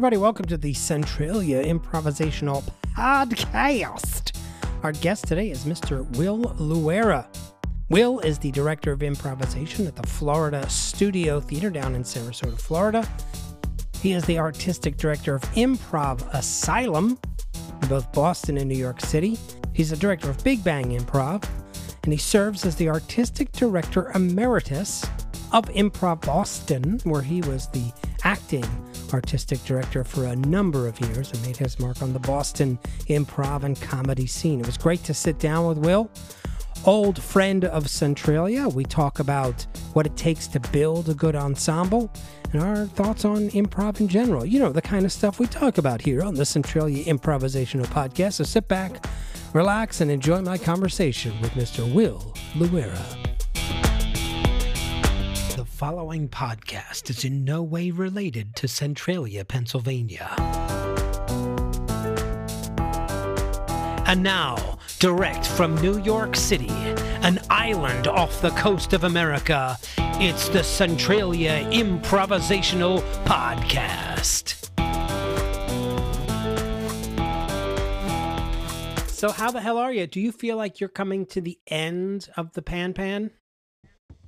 everybody, welcome to the Centralia Improvisational Podcast. Our guest today is Mr. Will Luera. Will is the director of improvisation at the Florida Studio Theater down in Sarasota, Florida. He is the artistic director of Improv Asylum in both Boston and New York City. He's the director of Big Bang Improv, and he serves as the artistic director emeritus of Improv Boston, where he was the acting artistic director for a number of years and made his mark on the Boston improv and comedy scene. It was great to sit down with Will, old friend of Centralia. We talk about what it takes to build a good ensemble and our thoughts on improv in general. You know, the kind of stuff we talk about here on the Centralia Improvisational Podcast. So sit back, relax, and enjoy my conversation with Mr. Will Luera. The following podcast is in no way related to Centralia, Pennsylvania. And now, direct from New York City, an island off the coast of America, it's the Centralia Improvisational Podcast. So how the hell are you? Do you feel like you're coming to the end of the Pan?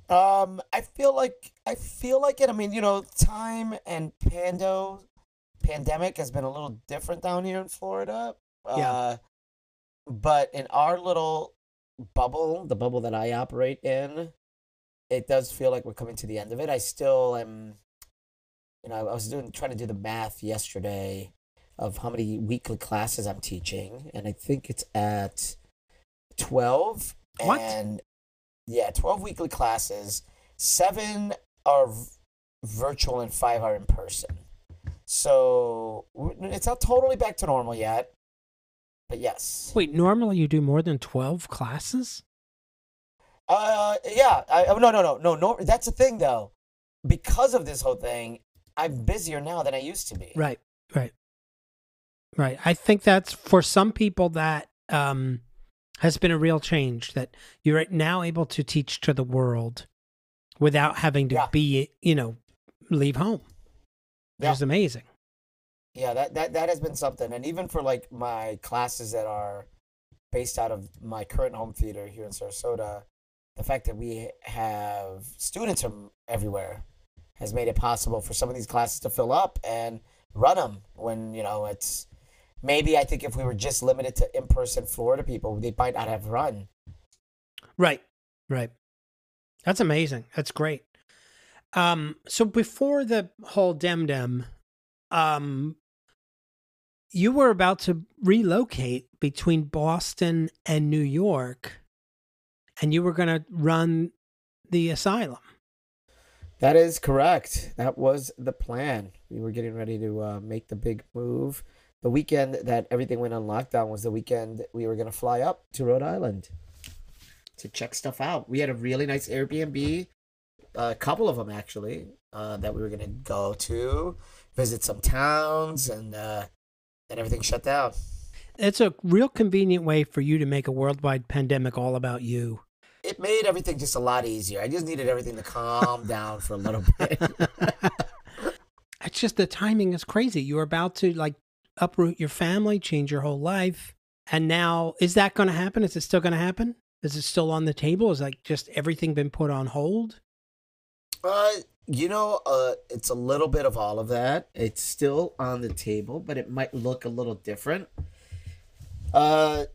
I feel like it. I mean, you know, time and pandemic has been a little different down here in Florida. But in our little bubble, the bubble that I operate in, it does feel like we're coming to the end of it. I still am, you know, I was trying to do the math yesterday of how many weekly classes I'm teaching, and I think it's at 12. What? And yeah, 12 weekly classes, 7 are virtual and 5 are in person. So it's not totally back to normal yet, but yes. Wait, normally you do more than 12 classes? Yeah. No. That's the thing, though. Because of this whole thing, I'm busier now than I used to be. Right. I think that's, for some people, that has been a real change, that you're now able to teach to the world without having to be, you know, leave home. Which is amazing. Yeah, that has been something. And even for like my classes that are based out of my current home theater here in Sarasota, the fact that we have students from everywhere has made it possible for some of these classes to fill up and run them when, you know, it's, maybe I think if we were just limited to in-person Florida people, they might not have run. Right. That's amazing. That's great. So before the whole Dem, you were about to relocate between Boston and New York, and you were going to run the asylum. That is correct. That was the plan. We were getting ready to make the big move. The weekend that everything went on lockdown was the weekend we were going to fly up to Rhode Island to check stuff out. We had a really nice Airbnb, a couple of them actually, that we were going to go to, visit some towns, and then everything shut down. It's a real convenient way for you to make a worldwide pandemic all about you. It made everything just a lot easier. I just needed everything to calm down for a little bit. It's just the timing is crazy. You were about to like uproot your family, change your whole life, and now is that going to happen? Is it still going to happen? Is it still on the table? Is like just everything been put on hold? It's a little bit of all of that. It's still on the table, but it might look a little different. Our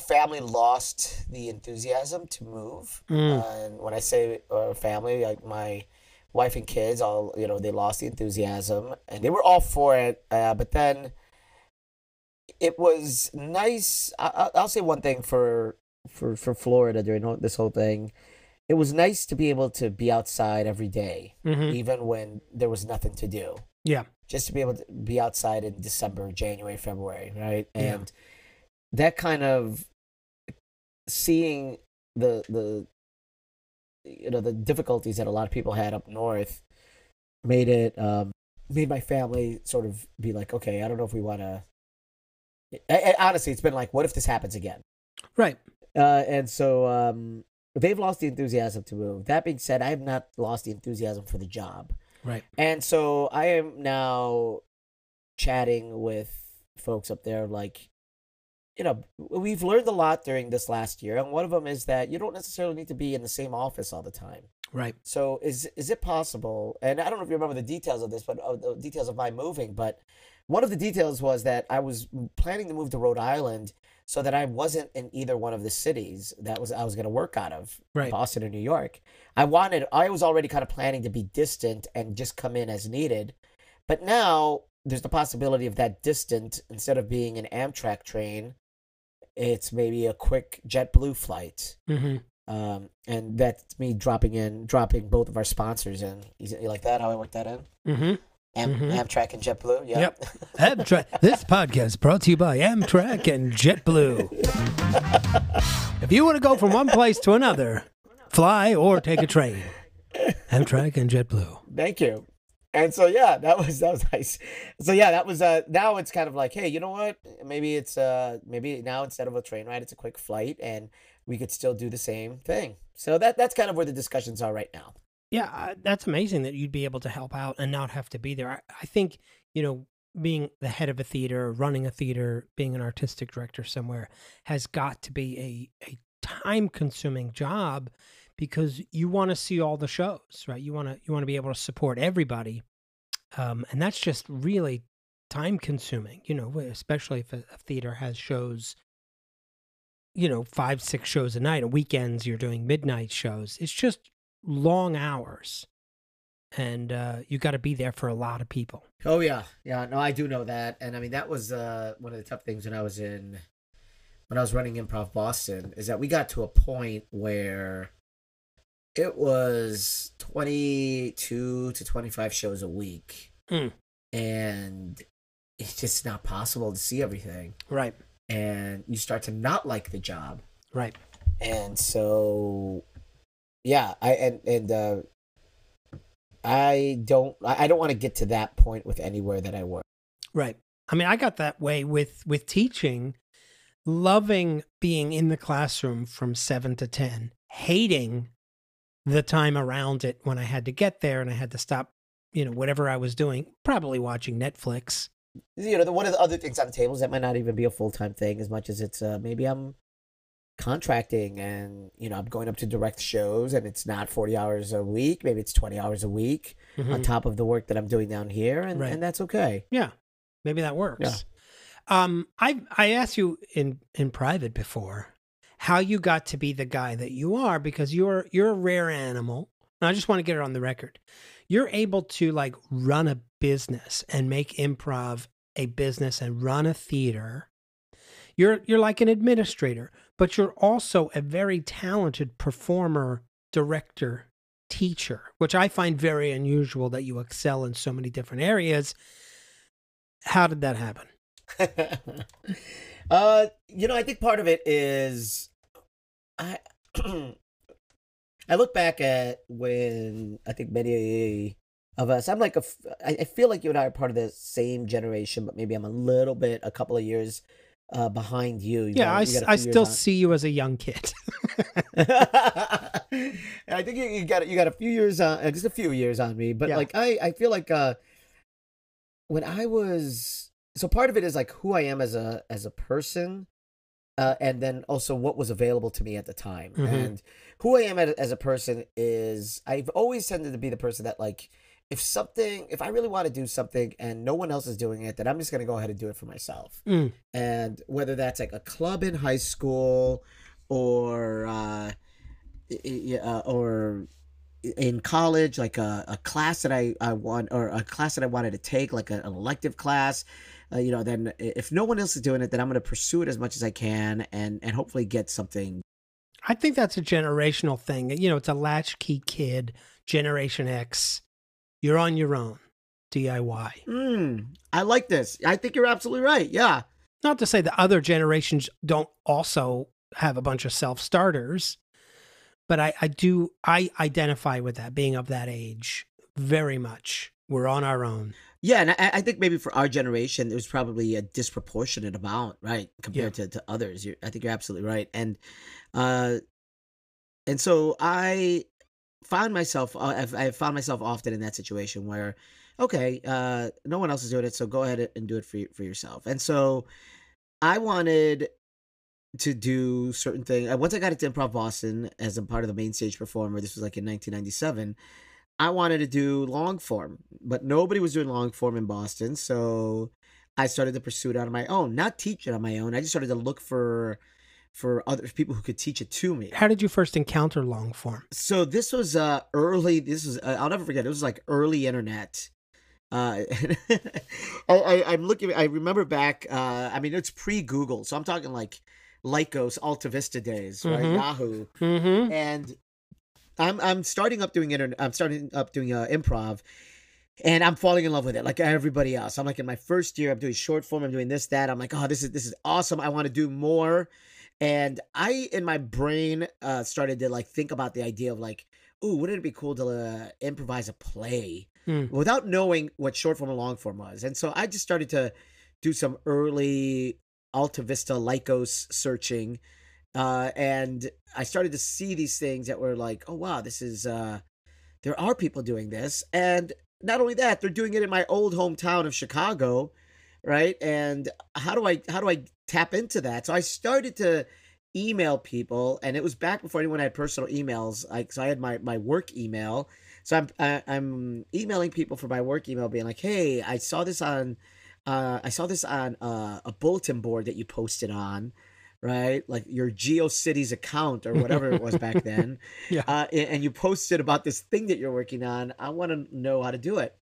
family lost the enthusiasm to move. And when I say our family, like my wife and kids, all, you know, they lost the enthusiasm and they were all for it. But then it was nice. I'll say one thing for Florida during this whole thing. It was nice to be able to be outside every day, even when there was nothing to do. Yeah. Just to be able to be outside in December, January, February, right? And that kind of seeing the you know, the difficulties that a lot of people had up north made it, made my family sort of be like, okay, I don't know if we want to, honestly, it's been like, what if this happens again? Right. And so they've lost the enthusiasm to move. That being said, I have not lost the enthusiasm for the job. Right. And so I am now chatting with folks up there, like, you know, we've learned a lot during this last year. And one of them is that you don't necessarily need to be in the same office all the time. Right. So is it possible? And I don't know if you remember the details of this, but the details of my moving. But one of the details was that I was planning to move to Rhode Island so that I wasn't in either one of the cities that was I was going to work out of, right. Boston or New York. I was already kind of planning to be distant and just come in as needed. But now there's the possibility of that distant, instead of being an Amtrak train, it's maybe a quick JetBlue flight. Mm-hmm. And that's me dropping both of our sponsors in. You like that, how I work that in? Mm-hmm. Amtrak and JetBlue, yeah. Yep. Amtrak. This podcast is brought to you by Amtrak and JetBlue. If you want to go from one place to another, fly or take a train. Amtrak and JetBlue. Thank you. And so, yeah, that was nice. So, yeah, that was now it's kind of like, hey, you know what? Maybe it's maybe now instead of a train ride, it's a quick flight, and we could still do the same thing. So that's kind of where the discussions are right now. Yeah, that's amazing that you'd be able to help out and not have to be there. I think, you know, being the head of a theater, running a theater, being an artistic director somewhere has got to be a time-consuming job, because you want to see all the shows, right? You want to be able to support everybody, and that's just really time-consuming, you know, especially if a theater has shows, you know, 5-6 shows a night. On weekends, you're doing midnight shows. It's just long hours, and you got to be there for a lot of people. Oh yeah, no, I do know that. And I mean, that was one of the tough things when I was running Improv Boston, is that we got to a point where it was 22 to 25 shows a week, and it's just not possible to see everything, right? And you start to not like the job, right? And so, yeah, I don't want to get to that point with anywhere that I work. Right. I mean, I got that way with teaching, loving being in the classroom from 7 to 10, hating the time around it when I had to get there and I had to stop, you know, whatever I was doing, probably watching Netflix. You know, one of the other things on the table is that might not even be a full-time thing as much as it's maybe I'm contracting, and you know, I'm going up to direct shows, and it's not 40 hours a week, maybe it's 20 hours a week, mm-hmm. on top of the work that I'm doing down here, and, right. and that's okay. Yeah, maybe that works. Yeah. I asked you in private before how you got to be the guy that you are, because you're a rare animal, and I just want to get it on the record. You're able to like run a business and make improv a business and run a theater. You're like an administrator, but you're also a very talented performer, director, teacher, which I find very unusual that you excel in so many different areas. How did that happen? You know, I think part of it is I look back at when I think many of us, I'm like, I feel like you and I are part of the same generation, but maybe I'm a couple of years behind you. I still see you as a young kid. I think you got a few years on, just a few years on me, but yeah. Like I feel like when I was, so part of it is like who I am as a person, and then also what was available to me at the time. Mm-hmm. And who I am as a person is I've always tended to be the person that like if I really want to do something and no one else is doing it, then I'm just going to go ahead and do it for myself. Mm. And whether that's like a club in high school or in college, like a class that I want, or a class that I wanted to take, like an elective class, you know, then if no one else is doing it, then I'm going to pursue it as much as I can and hopefully get something. I think that's a generational thing. You know, it's a latchkey kid, Generation X. You're on your own, DIY. I like this. I think you're absolutely right. Yeah. Not to say the other generations don't also have a bunch of self-starters, but I identify with that, being of that age very much. We're on our own. Yeah, and I think maybe for our generation, there's probably a disproportionate amount, right, compared to others. I think you're absolutely right. And so I I found myself often in that situation where, okay, no one else is doing it, so go ahead and do it for yourself. And so I wanted to do certain things. Once I got into Improv Boston as a part of the main stage performer, this was like in 1997, I wanted to do long form, but nobody was doing long form in Boston. So I started to pursue it on my own, not teach it on my own. I just started to look for other people who could teach it to me. How did you first encounter long form? So this was I'll never forget. It was like early internet. I remember back, it's pre-Google. So I'm talking like Lycos, Alta Vista days, right? Mm-hmm. Yahoo. Mm-hmm. And I'm starting up doing improv, and I'm falling in love with it like everybody else. I'm like in my first year, I'm doing short form, I'm doing this, that. I'm like, oh, this is awesome. I want to do more. And I, in my brain, started to like think about the idea of like, ooh, wouldn't it be cool to improvise a play without knowing what short form and long form was? And so I just started to do some early Alta Vista Lycos searching. And I started to see these things that were like, oh, wow, there are people doing this. And not only that, they're doing it in my old hometown of Chicago, right? And how do I tap into that? So I started to email people, and it was back before anyone had personal emails. So I had my work email. So I'm emailing people for my work email, being like, hey, I saw this on a bulletin board that you posted on, right? Like your GeoCities account or whatever it was back then. Yeah. And you posted about this thing that you're working on. I want to know how to do it.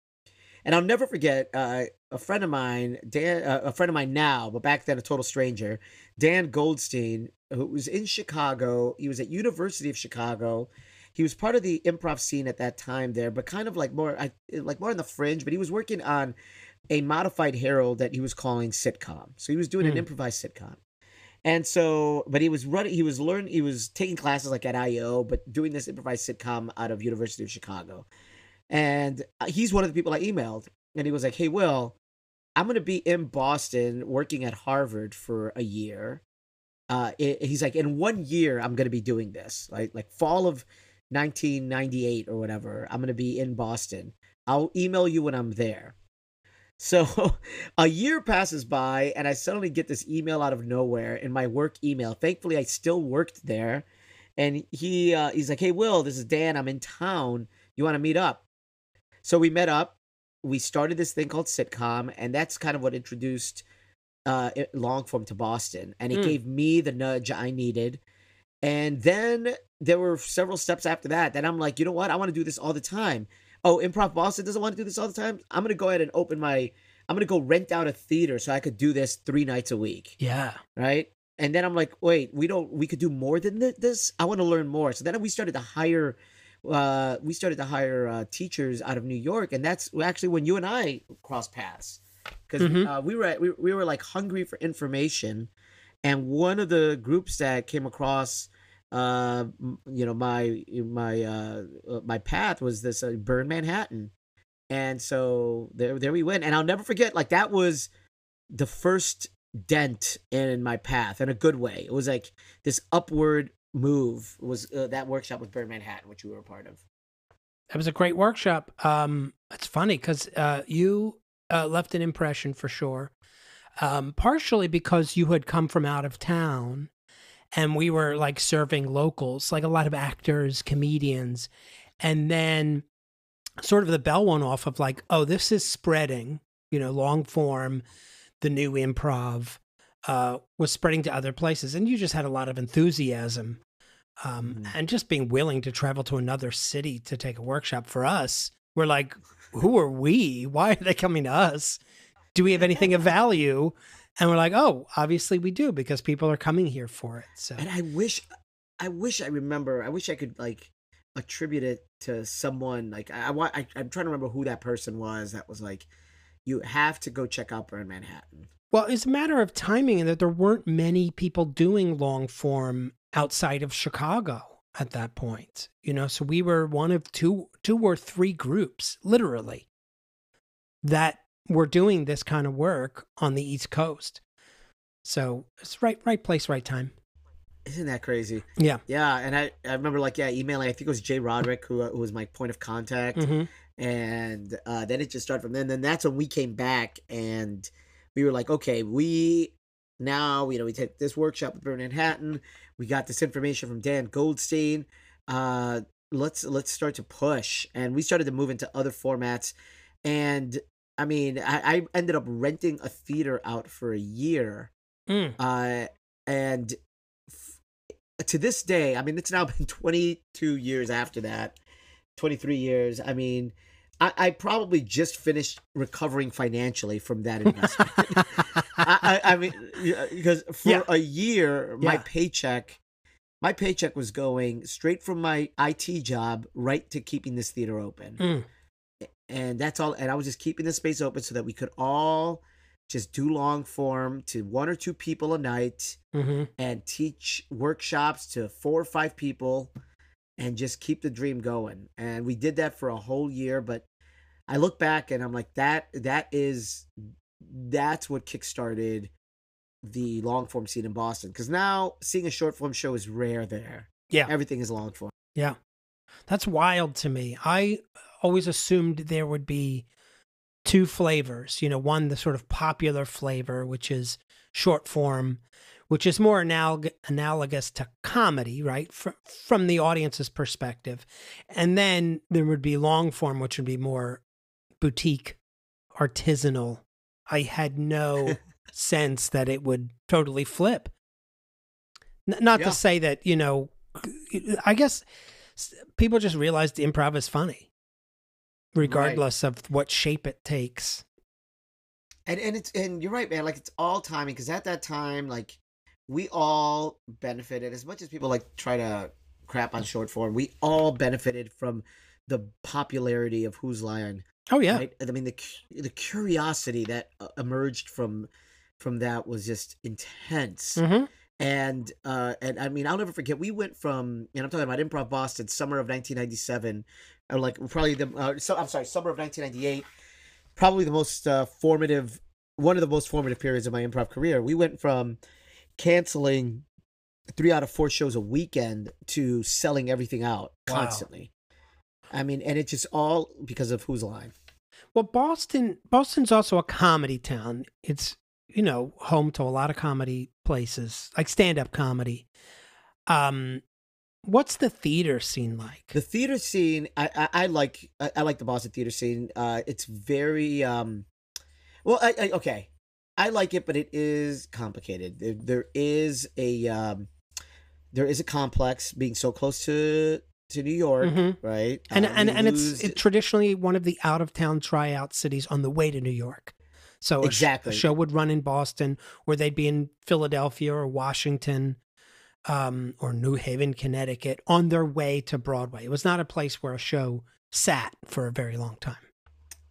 And I'll never forget a friend of mine, now, but back then a total stranger, Dan Goldstein, who was in Chicago. He was at University of Chicago. He was part of the improv scene at that time there, but kind of like more on the fringe. But he was working on a modified Herald that he was calling sitcom. So he was doing an improvised sitcom. And so, but he was taking classes like at IO, but doing this improvised sitcom out of University of Chicago. And he's one of the people I emailed, and he was like, hey, Will, I'm going to be in Boston working at Harvard for a year. He's like, in 1 year, I'm going to be doing this, like fall of 1998 or whatever. I'm going to be in Boston. I'll email you when I'm there. So a year passes by, and I suddenly get this email out of nowhere in my work email. Thankfully, I still worked there. And he's like, hey, Will, this is Dan. I'm in town. You want to meet up? So we met up. We started this thing called sitcom, and that's kind of what introduced long form to Boston. And it gave me the nudge I needed. And then there were several steps after that that I'm like, you know what? I want to do this all the time. Oh, Improv Boston doesn't want to do this all the time. I'm going to go ahead and I'm going to go rent out a theater so I could do this 3 nights a week. Yeah. Right. And then I'm like, wait, we could do more than this. I want to learn more. So then we started to hire, teachers out of New York. And that's actually when you and I crossed paths, because we were like hungry for information. And one of the groups that came across my path was this Burn Manhattan, and so there we went. And I'll never forget, like, that was the first dent in my path in a good way. It was like this upward move was that workshop with Burn Manhattan, which we were a part of. That was a great workshop. It's funny because you left an impression for sure, partially because you had come from out of town. And we were like serving locals, like a lot of actors, comedians. And then sort of the bell went off of like, oh, this is spreading, long form, the new improv was spreading to other places. And you just had a lot of enthusiasm and just being willing to travel to another city to take a workshop. For us, we're like, who are we? Why are they coming to us? Do we have anything of value? And we're like, oh, obviously we do, because people are coming here for it. So, and I wish I could like attribute it to someone. Like I'm trying to remember who that person was that was like, you have to go check out Burn Manhattan. Well, it's a matter of timing, and that there weren't many people doing long form outside of Chicago at that point. So we were one of two or three groups, literally, that we're doing this kind of work on the East Coast. So it's right place, right time. Isn't that crazy? Yeah. Yeah. And I remember like, yeah, emailing, I think it was Jay Roderick who was my point of contact. Mm-hmm. And then it just started from then. Then that's when we came back and we were like, okay, we take this workshop with Vernon Hatton. We got this information from Dan Goldstein. Let's start to push. And we started to move into other formats. And I mean, I ended up renting a theater out for a year. Mm. To this day, I mean, it's now been 22 years after that, 23 years. I mean, I probably just finished recovering financially from that investment. I mean, because for a year, my paycheck was going straight from my IT job right to keeping this theater open. Mm. And that's all. And I was just keeping the space open so that we could all just do long form to one or two people a night, mm-hmm. and teach workshops to 4 or 5 people and just keep the dream going. And we did that for a whole year. But I look back and I'm like, that's what kickstarted the long form scene in Boston. Because now seeing a short form show is rare there. Yeah. Everything is long form. Yeah. That's wild to me. I always assumed there would be 2 flavors, one, the sort of popular flavor, which is short form, which is more analogous to comedy, right? From the audience's perspective. And then there would be long form, which would be more boutique, artisanal. I had no sense that it would totally flip. Not to say that, I guess people just realized improv is funny, regardless of what shape it takes. And you're right, man. Like, it's all timing, because at that time, like, we all benefited, as much as people like try to crap on short form, we all benefited from the popularity of Whose Line. Oh yeah. Right? I mean, the curiosity that emerged from that was just intense. Mm-hmm. And I mean, I'll never forget, we went from, and I'm talking about Improv Boston, summer of 1997, or like probably summer of 1998, probably the most formative periods of my improv career. We went from canceling 3 out of 4 shows a weekend to selling everything out constantly. Wow. I mean, and it's just all because of Whose Line. Well, Boston's also a comedy town. It's, home to a lot of comedy places, like stand-up comedy. What's the theater scene like? The theater scene, I like the Boston theater scene. It's very, I like it, but it is complicated. There is a complex being so close to New York, mm-hmm. right? It's traditionally one of the out-of-town tryout cities on the way to New York. So a show would run in Boston, or they'd be in Philadelphia or Washington. Or New Haven, Connecticut, on their way to Broadway. It was not a place where a show sat for a very long time.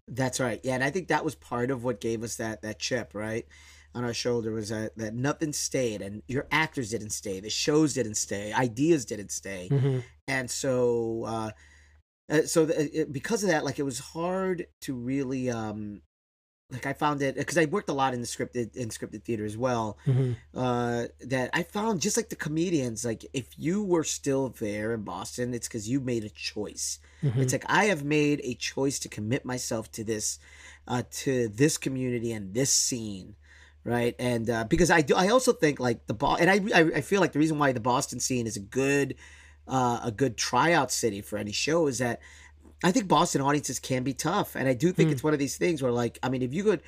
That's right. Yeah, and I think that was part of what gave us that chip, right, on our shoulder, was that nothing stayed, and your actors didn't stay, the shows didn't stay, ideas didn't stay. Mm-hmm. And so, because of that, like, it was hard to really... I found it, because I worked a lot in the scripted theater as well, mm-hmm. That I found, just like the comedians, like, if you were still there in Boston, it's because you made a choice. Mm-hmm. It's like, I have made a choice to commit myself to this community and this scene, right? And because I also think, like, I feel like the reason why the Boston scene is a good tryout city for any show is that I think Boston audiences can be tough, and I do think it's one of these things where, like, I mean, if you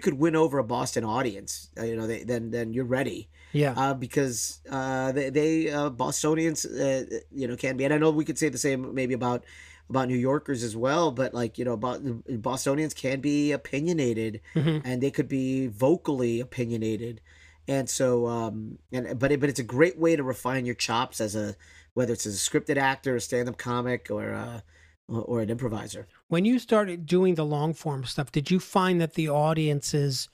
could win over a Boston audience, then you're ready. Yeah. Because they Bostonians, can be, and I know we could say the same maybe about New Yorkers as well, but like, Bostonians can be opinionated, mm-hmm. and they could be vocally opinionated, and so but it's a great way to refine your chops whether it's as a scripted actor, a stand-up comic, or an improviser. When you started doing the long form stuff, did you find that the audiences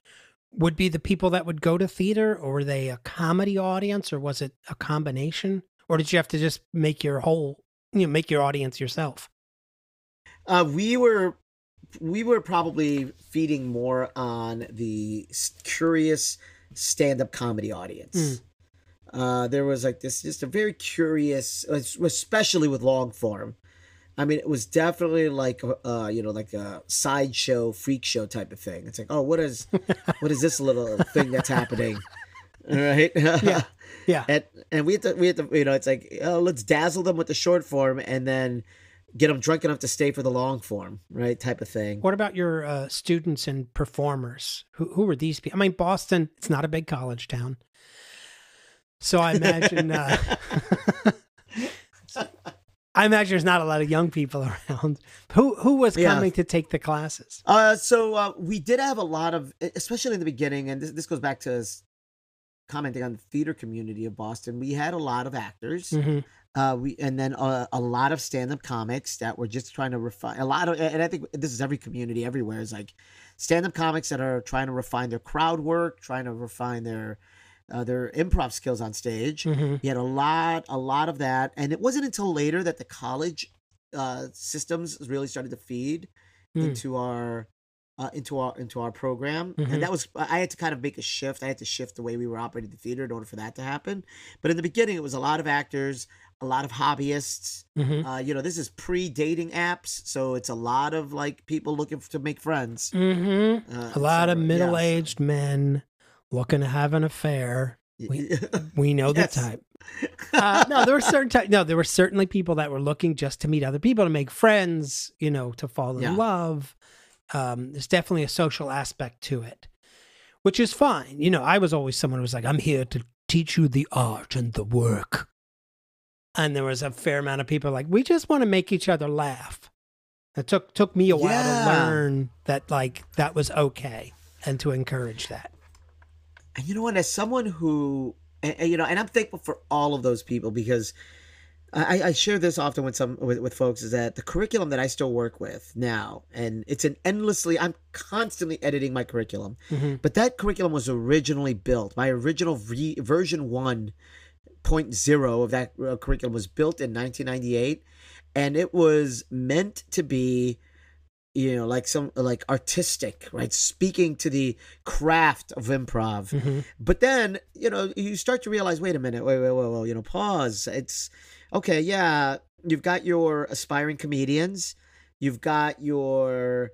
would be the people that would go to theater, or were they a comedy audience, or was it a combination, or did you have to just make your whole, make your audience yourself? We were probably feeding more on the curious stand-up comedy audience. There was like this, just a very curious, especially with long form. I mean, it was definitely like, you know, like a sideshow, freak show type of thing. It's like, oh, what is this little thing that's happening? All right. Yeah. Yeah. And we had to, you know, it's like, oh, let's dazzle them with the short form and then get them drunk enough to stay for the long form, right? Type of thing. What about your students and performers? Who were these people? I mean, Boston, it's not a big college town. So I imagine, there's not a lot of young people around. Who was coming to take the classes? So we did have a lot of, especially in the beginning, and this goes back to us commenting on the theater community of Boston. We had a lot of actors, and then a lot of stand-up comics that were just trying to refine a lot of. And I think this is every community everywhere. Is like stand-up comics that are trying to refine their crowd work, trying to refine their improv skills on stage. Mm-hmm. You had a lot of that. And it wasn't until later that the college systems really started to feed into our program. Mm-hmm. And that was, I had to kind of make a shift. I had to shift the way we were operating the theater in order for that to happen. But in the beginning, it was a lot of actors, a lot of hobbyists. Mm-hmm. You know, this is pre-dating apps. So it's a lot of like people looking to make friends. Mm-hmm. A lot of middle-aged men looking to have an affair. We know the type. There were certainly people that were looking just to meet other people, to make friends, you know, to fall in love. There's definitely a social aspect to it, which is fine. You know, I was always someone who was like, I'm here to teach you the art and the work. And there was a fair amount of people like, we just want to make each other laugh. It took me a while to learn that, like, that was okay and to encourage that. And you know what, as someone who, you know, and I'm thankful for all of those people, because I share this often with folks, is that the curriculum that I still work with now, and it's an endlessly, I'm constantly editing my curriculum, but that curriculum was originally built. My original version 1.0 of that curriculum was built in 1998, and it was meant to be, you know, like some like artistic, right? Speaking to the craft of improv. Mm-hmm. But then, you know, you start to realize, wait a minute, wait, you know, pause. It's okay. Yeah. You've got your aspiring comedians, you've got your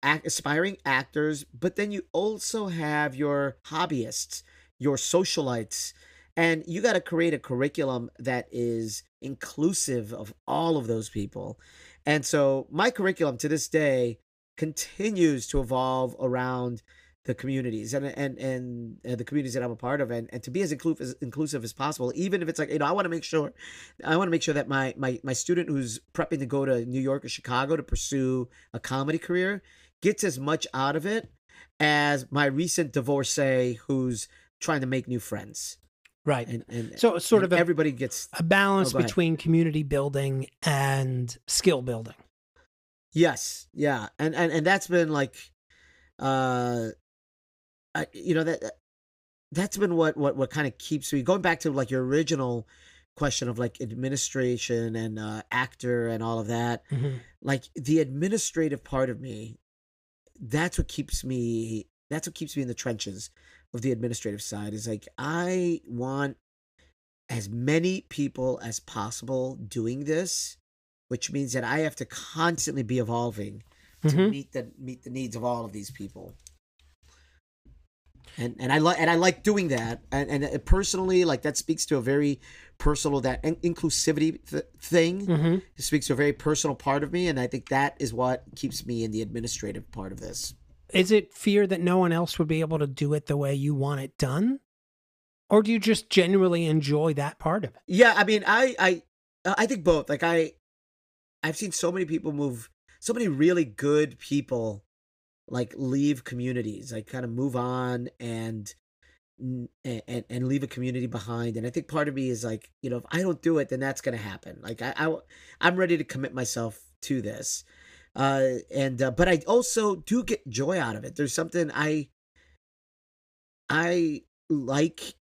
aspiring actors, but then you also have your hobbyists, your socialites, and you got to create a curriculum that is inclusive of all of those people. And so my curriculum to this day continues to evolve around the communities and the communities that I'm a part of, and to be as inclusive as possible, even if it's like, you know, I want to make sure that my student who's prepping to go to New York or Chicago to pursue a comedy career gets as much out of it as my recent divorcee who's trying to make new friends. Right. And so it's sort of everybody gets a balance between community building and skill building. Yes. Yeah. And that's been like, you know, that's been what kind of keeps me going back to like your original question of like administration and actor and all of that. Mm-hmm. Like the administrative part of me, that's what keeps me in the trenches of the administrative side, is like, I want as many people as possible doing this, which means that I have to constantly be evolving to meet the needs of all of these people. And I like doing that. And personally, like that speaks to a very personal, that inclusivity thing. Mm-hmm. It speaks to a very personal part of me. And I think that is what keeps me in the administrative part of this. Is it fear that no one else would be able to do it the way you want it done? Or do you just genuinely enjoy that part of it? Yeah, I mean, I think both. Like I've seen so many people move, so many really good people like leave communities, like kind of move on and leave a community behind. And I think part of me is like, you know, if I don't do it, then that's going to happen. Like I'm ready to commit myself to this. But I also do get joy out of it. There's something I like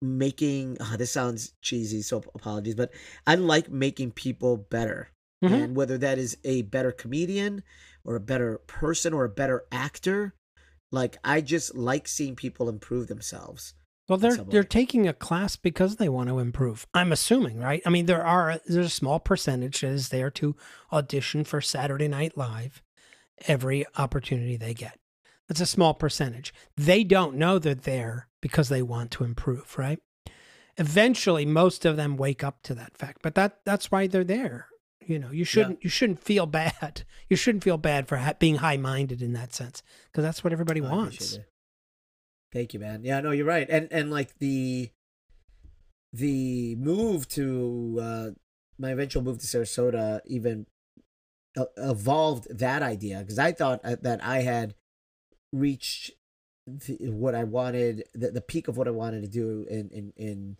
making, this sounds cheesy, so apologies, but I like making people better. Mm-hmm. And whether that is a better comedian or a better person or a better actor, like I just like seeing people improve themselves. Well, they're taking a class because they want to improve, I'm assuming, right? I mean, there's small percentages there to audition for Saturday Night Live every opportunity they get. That's a small percentage. They don't know they're there because they want to improve, right? Eventually, most of them wake up to that fact, but that's why they're there. You know, you shouldn't feel bad. You shouldn't feel bad for being high-minded in that sense, because that's what everybody wants. Thank you, man. Yeah, no, you're right. And like the move to my eventual move to Sarasota even evolved that idea, because I thought that I had reached what I wanted, the peak of what I wanted to do in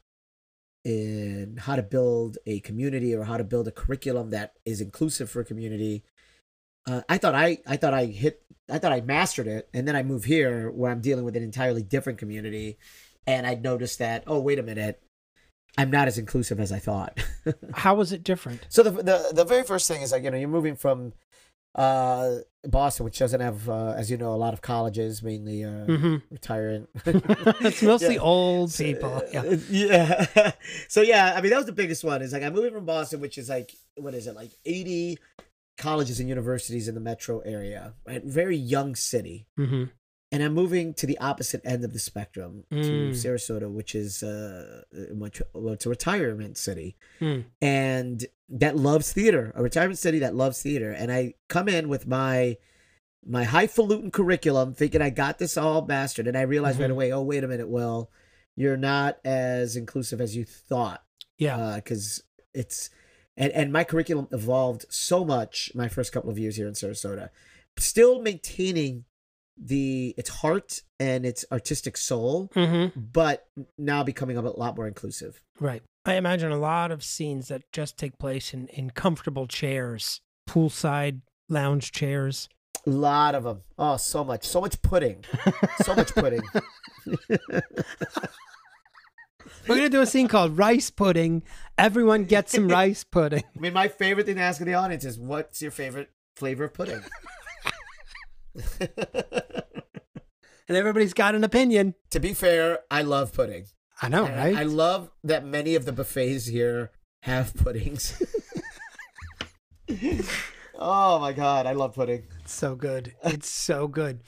how to build a community, or how to build a curriculum that is inclusive for a community. I thought I mastered it, and then I moved here where I'm dealing with an entirely different community, and I noticed that, oh, wait a minute, I'm not as inclusive as I thought. How was it different? So the very first thing is, like, you know, you're moving from Boston, which doesn't have, as you know, a lot of colleges, mainly retiring. It's mostly old people. So yeah, I mean, that was the biggest one. Is like I'm moving from Boston, which is like, what is it, like 80 colleges and universities in the metro area, right? Very young city. Mm-hmm. And I'm moving to the opposite end of the spectrum, to Sarasota, which is it's a retirement city. And that loves theater, a retirement city that loves theater. And I come in with my highfalutin curriculum thinking I got this all mastered. And I realized right away, oh, wait a minute, Will, you're not as inclusive as you thought. Yeah. Because and my curriculum evolved so much my first couple of years here in Sarasota, still maintaining its heart and its artistic soul, but now becoming a lot more inclusive. Right. I imagine a lot of scenes that just take place in comfortable chairs, poolside lounge chairs. A lot of them. Oh, so much. So much pudding. So much pudding. We're going to do a scene called Rice Pudding. Everyone get some rice pudding. I mean, my favorite thing to ask the audience is, what's your favorite flavor of pudding? And everybody's got an opinion. To be fair, I love pudding. I know, right? I love that many of the buffets here have puddings. Oh my God, I love pudding. It's so good. It's so good.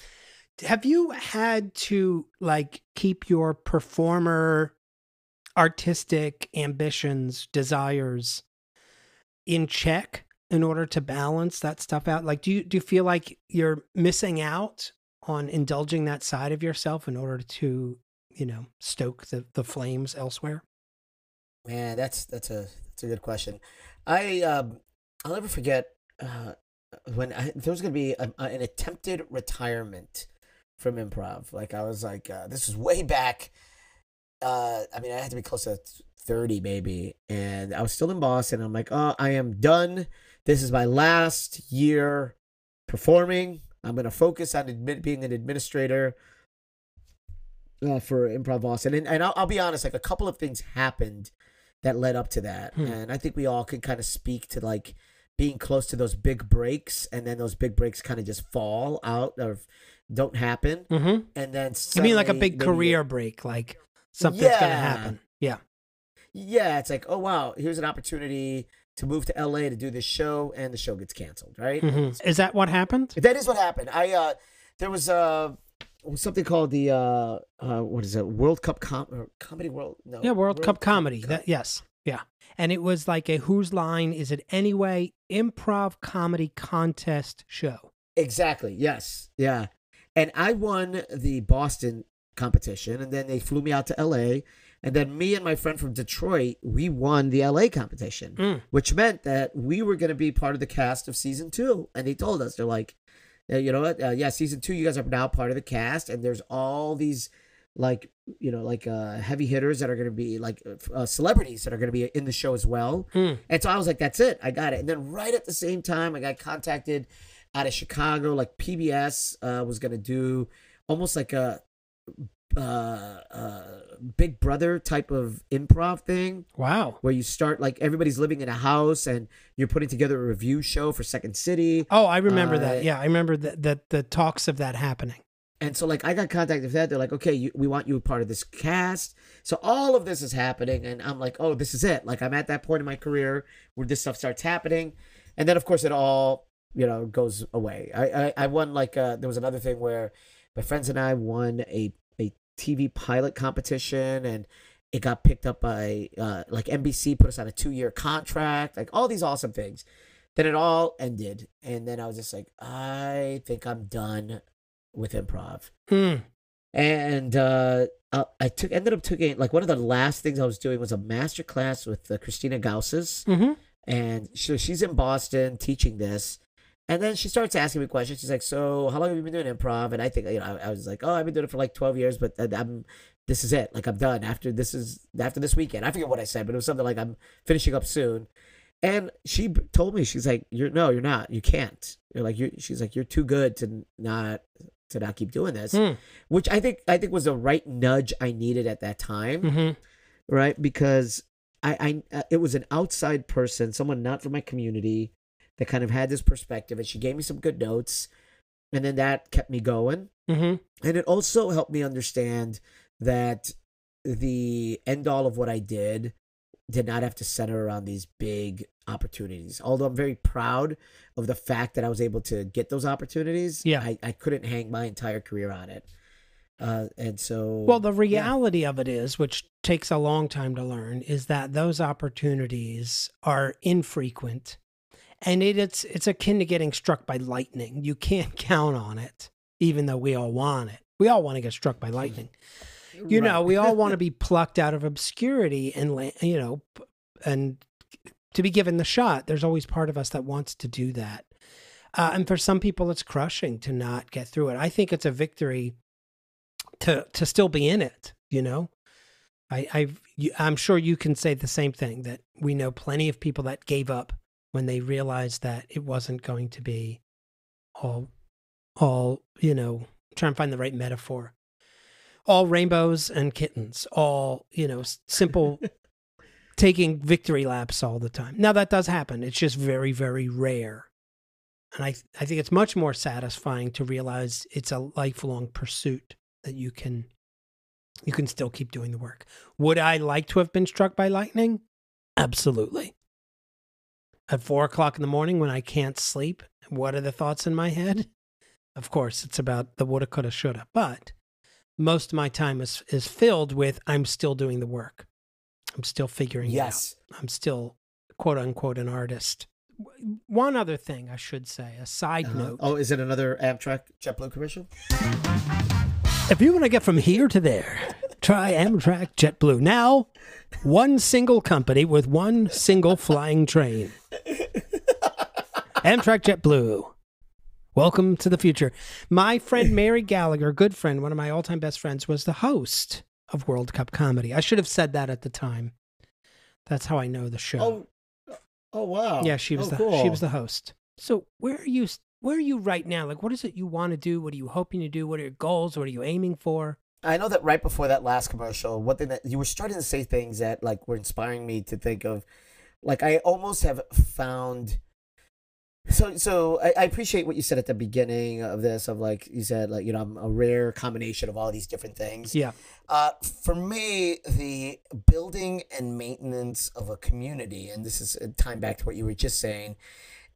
Have you had to, like, keep your performer artistic ambitions, desires in check in order to balance that stuff out? Like, do you feel like you're missing out on indulging that side of yourself in order to, you know, stoke the flames elsewhere? Man, that's a good question. I'll never forget when there was going to be an attempted retirement from improv. Like, I was like, this was way back. I mean, I had to be close to 30 maybe, and I was still in Boston. I'm like, oh, I am done. This is my last year performing. I'm going to focus on being an administrator for Improv Boston. And I'll be honest, like, a couple of things happened that led up to that. And I think we all can kind of speak to, like, being close to those big breaks, and then those big breaks kind of just fall out or don't happen. And then suddenly, you mean like a big career break, like something's going to happen. Yeah. Yeah, it's like, oh, wow, here's an opportunity to move to LA to do this show, and the show gets canceled, right? Is that what happened? That is what happened. There was something called the what is it? World Cup Comedy World? No. Yeah, World Cup Comedy. That, yes, yeah, and it was like a Whose Line Is It Anyway? Improv comedy contest show. Exactly. Yes. Yeah, and I won the Boston competition, and then they flew me out to LA. And then me and my friend from Detroit, we won the LA competition, which meant that we were going to be part of the cast of season 2. And they told us, they're like, you know what? Yeah, season 2, you guys are now part of the cast. And there's all these, like, you know, like heavy hitters that are going to be like celebrities that are going to be in the show as well. And so I was like, that's it. I got it. And then right at the same time, I got contacted out of Chicago. Like, PBS was going to do almost like a Big Brother type of improv thing. Wow. Where you start, like, everybody's living in a house and you're putting together a review show for Second City. Oh, I remember that. Yeah, I remember that the talks of that happening. And so, like, I got contacted for that. They're like, okay, we want you a part of this cast. So all of this is happening. And I'm like, oh, this is it. Like, I'm at that point in my career where this stuff starts happening. And then, of course, it all, you know, goes away. I won, like, there was another thing where my friends and I won a TV pilot competition. And it got picked up by, like, NBC put us on a 2-year contract. Like, all these awesome things. Then it all ended. And then I was just like, I think I'm done with improv. And I ended up taking like, one of the last things I was doing was a master class with Christina Gausses. And she's in Boston teaching this, and then she starts asking me questions. She's like, so how long have you been doing improv? And I think, you know, I was like, oh, I've been doing it for like 12 years, but this is it. Like, I'm done after this weekend. I forget what I said, but it was something like, I'm finishing up soon. And she told me, she's like, you're not, you can't. She's like, you're too good to not keep doing this, which I think was the right nudge I needed at that time, right? Because I it was an outside person, someone not from my community, that kind of had this perspective, and she gave me some good notes, and then that kept me going, and it also helped me understand that the end all of what I did not have to center around these big opportunities. Although I'm very proud of the fact that I was able to get those opportunities, I couldn't hang my entire career on it. And so... Well, the reality of it is, which takes a long time to learn, is that those opportunities are infrequent. And it's akin to getting struck by lightning. You can't count on it, even though we all want it. We all want to get struck by lightning. You know, we all want to be plucked out of obscurity and, you know, and to be given the shot. There's always part of us that wants to do that. And for some people, it's crushing to not get through it. I think it's a victory to still be in it, you know. I'm sure you can say the same thing, that we know plenty of people that gave up when they realized that it wasn't going to be all you know, trying to find the right metaphor. All rainbows and kittens, all, you know, simple, taking victory laps all the time. Now, that does happen. It's just very, very rare. And I think it's much more satisfying to realize it's a lifelong pursuit, that you can still keep doing the work. Would I like to have been struck by lightning? Absolutely. At 4 o'clock in the morning when I can't sleep, what are the thoughts in my head? Of course, it's about the woulda, coulda, shoulda, but... most of my time is filled with, I'm still doing the work. I'm still figuring it out. I'm still, quote unquote, an artist. One other thing I should say, a side note. Oh, is it another Amtrak JetBlue commercial? If you want to get from here to there, try Amtrak JetBlue. Now, one single company with one single flying train. Amtrak JetBlue. Welcome to the future. My friend Mary Gallagher, good friend, one of my all-time best friends, was the host of World Cup Comedy. I should have said that at the time. That's how I know the show. Oh wow! Yeah, she was the host. So where are you right now? Like, what is it you want to do? What are you hoping to do? What are your goals? What are you aiming for? I know that right before that last commercial, what thing that you were starting to say things that like were inspiring me to think of, like I almost have found. So I appreciate what you said at the beginning of this, of like, you said, like, you know, I'm a rare combination of all these different things. Yeah. For me, the building and maintenance of a community, and this is time back to what you were just saying,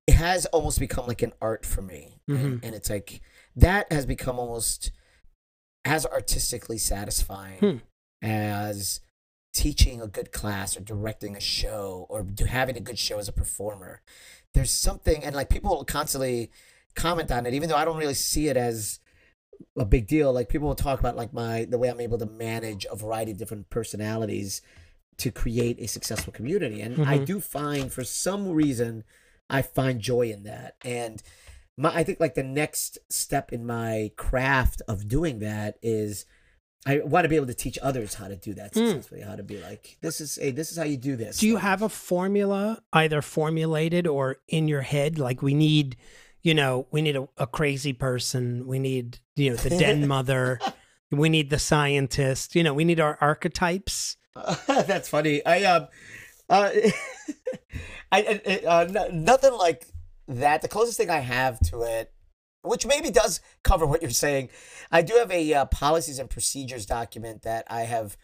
it has almost become like an art for me. Mm-hmm. And it's like, that has become almost as artistically satisfying as teaching a good class or directing a show or having a good show as a performer. There's something, and like people will constantly comment on it, even though I don't really see it as a big deal. Like people will talk about like the way I'm able to manage a variety of different personalities to create a successful community. And I do find, for some reason, I find joy in that. And I think like the next step in my craft of doing that is I want to be able to teach others how to do that successfully, how to be like, this is how you do this. Do you have a formula, either formulated or in your head? Like we need a crazy person. We need, you know, the den mother. We need the scientist. You know, we need our archetypes. That's funny. Nothing like that. The closest thing I have to it which maybe does cover what you're saying. I do have a policies and procedures document that I have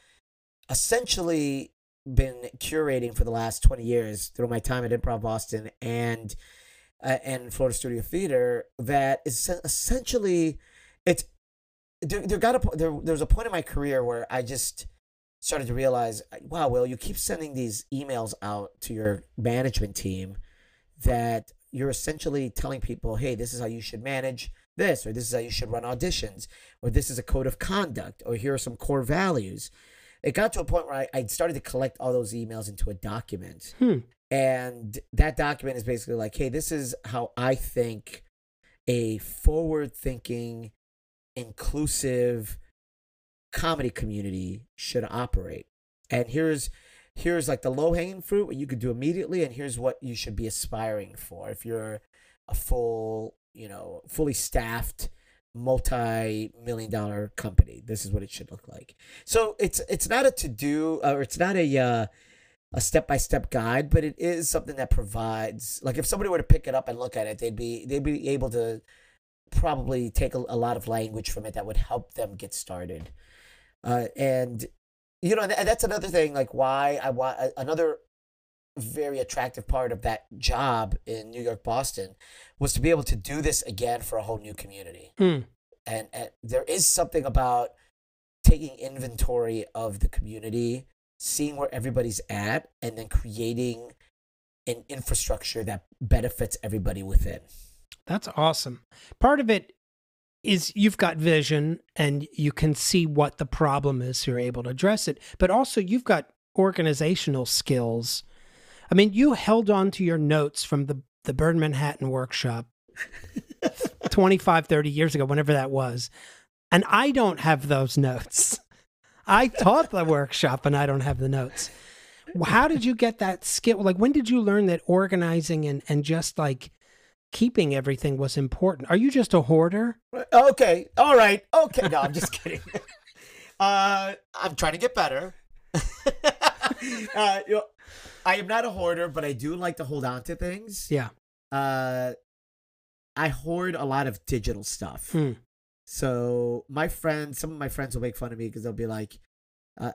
essentially been curating for the last 20 years through my time at Improv Boston and Florida Studio Theater. That is essentially, it's there was a point in my career where I just started to realize, wow, Will, you keep sending these emails out to your management team that you're essentially telling people, hey, this is how you should manage this, or this is how you should run auditions, or this is a code of conduct, or here are some core values. It got to a point where I started to collect all those emails into a document. And that document is basically like, hey, this is how I think a forward-thinking, inclusive comedy community should operate. And here's like the low-hanging fruit, what you could do immediately, and here's what you should be aspiring for if you're a full, you know, fully staffed multi-million-dollar company. This is what it should look like. So it's not a to-do, or it's not a step-by-step guide, but it is something that provides, like, if somebody were to pick it up and look at it, they'd be able to probably take a lot of language from it that would help them get started. And you know, and that's another thing, like why I want another very attractive part of that job in New York, Boston, was to be able to do this again for a whole new community. And there is something about taking inventory of the community, seeing where everybody's at, and then creating an infrastructure that benefits everybody within. That's awesome. Part of it is you've got vision and you can see what the problem is, so you're able to address it, but also you've got organizational skills. I mean, you held on to your notes from the Burn Manhattan workshop 25, 30 years ago, whenever that was. And I don't have those notes. I taught the workshop and I don't have the notes. How did you get that skill? Like, when did you learn that organizing and just like keeping everything was important? Are you just a hoarder? Okay. All right. Okay. No, I'm just kidding. I'm trying to get better. You know, I am not a hoarder, but I do like to hold on to things. Yeah. I hoard a lot of digital stuff. So some of my friends will make fun of me because they'll be like,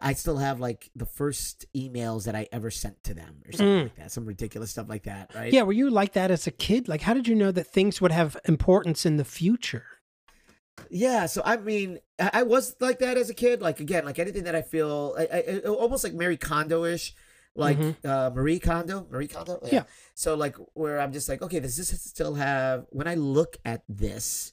I still have like the first emails that I ever sent to them or something like that. Some ridiculous stuff like that, right? Yeah, were you like that as a kid? Like, how did you know that things would have importance in the future? Yeah, so I mean, I was like that as a kid. Like, again, like anything that I feel, I almost like Mary Kondo-ish, like Marie Kondo. Yeah. So like where I'm just like, okay, does this still have, when I look at this,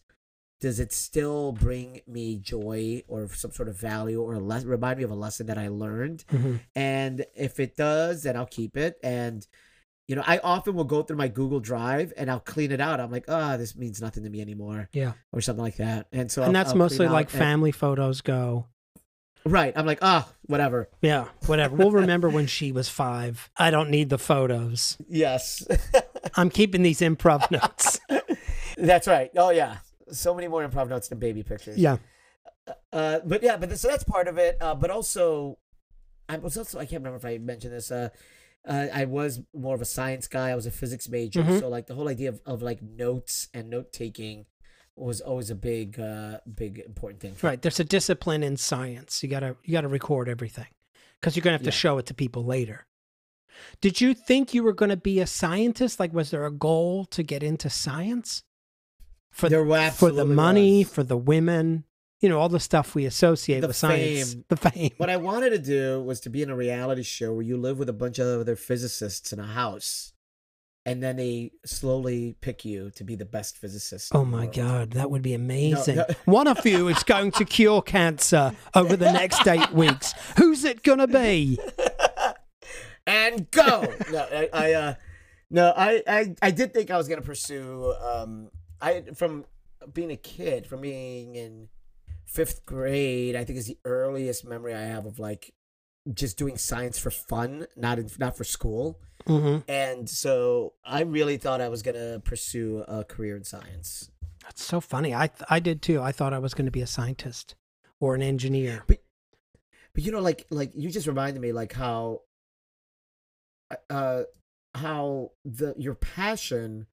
does it still bring me joy or some sort of value or remind me of a lesson that I learned? And if it does, then I'll keep it. And, you know, I often will go through my Google Drive and I'll clean it out. I'm like, oh, this means nothing to me anymore. Yeah. Or something like that. And so, and that's mostly like family photos go. Right. I'm like, ah, whatever. Yeah, whatever. We'll remember when she was 5. I don't need the photos. Yes. I'm keeping these improv notes. That's right. Oh, yeah. So many more improv notes than baby pictures. Yeah. But yeah, but so that's part of it. But also, I can't remember if I mentioned this. I was more of a science guy. I was a physics major. So like the whole idea of like notes and note taking was always a big, big important thing. Right. There's a discipline in science. You gotta record everything because you're gonna have to show it to people later. Did you think you were gonna be a scientist? Like, was there a goal to get into science? For the money, for the women, you know, all the stuff we associate with science. The fame. What I wanted to do was to be in a reality show where you live with a bunch of other physicists in a house, and then they slowly pick you to be the best physicist. Oh my God, that would be amazing. No. One of you is going to cure cancer over the next 8 weeks. Who's it going to be? And go. I did think I was going to pursue... from being in 5th grade, I think is the earliest memory I have of like just doing science for fun, not for school. And so I really thought I was going to pursue a career in science. That's so funny. I did too. I thought I was going to be a scientist or an engineer. But you know, like you just reminded me like how your passion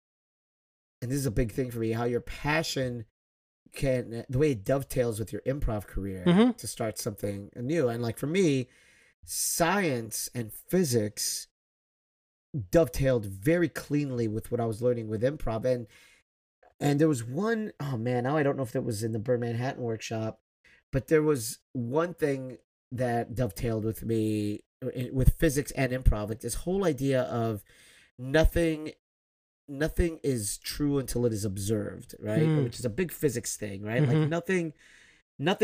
and this is a big thing for me, how your passion can, the way it dovetails with your improv career to start something new. And like for me, science and physics dovetailed very cleanly with what I was learning with improv. And there was one, oh man, now I don't know if it was in the Burn Manhattan workshop, but there was one thing that dovetailed with me with physics and improv, like this whole idea of nothing is true until it is observed, right? Which is a big physics thing, right? Like nothing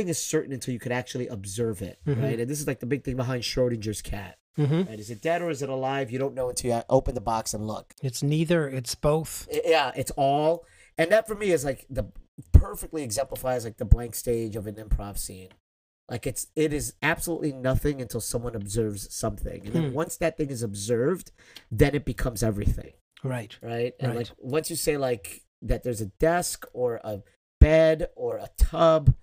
is certain until you could actually observe it, right? And this is like the big thing behind Schrodinger's cat. Right? Is it dead or is it alive? You don't know until you open the box and look. It's neither, it's both. Yeah, it's all. And that for me is like the perfectly exemplifies like the blank stage of an improv scene. Like it is absolutely nothing until someone observes something. And then once that thing is observed, then it becomes everything. Right. And like once you say like that there's a desk or a bed or a tub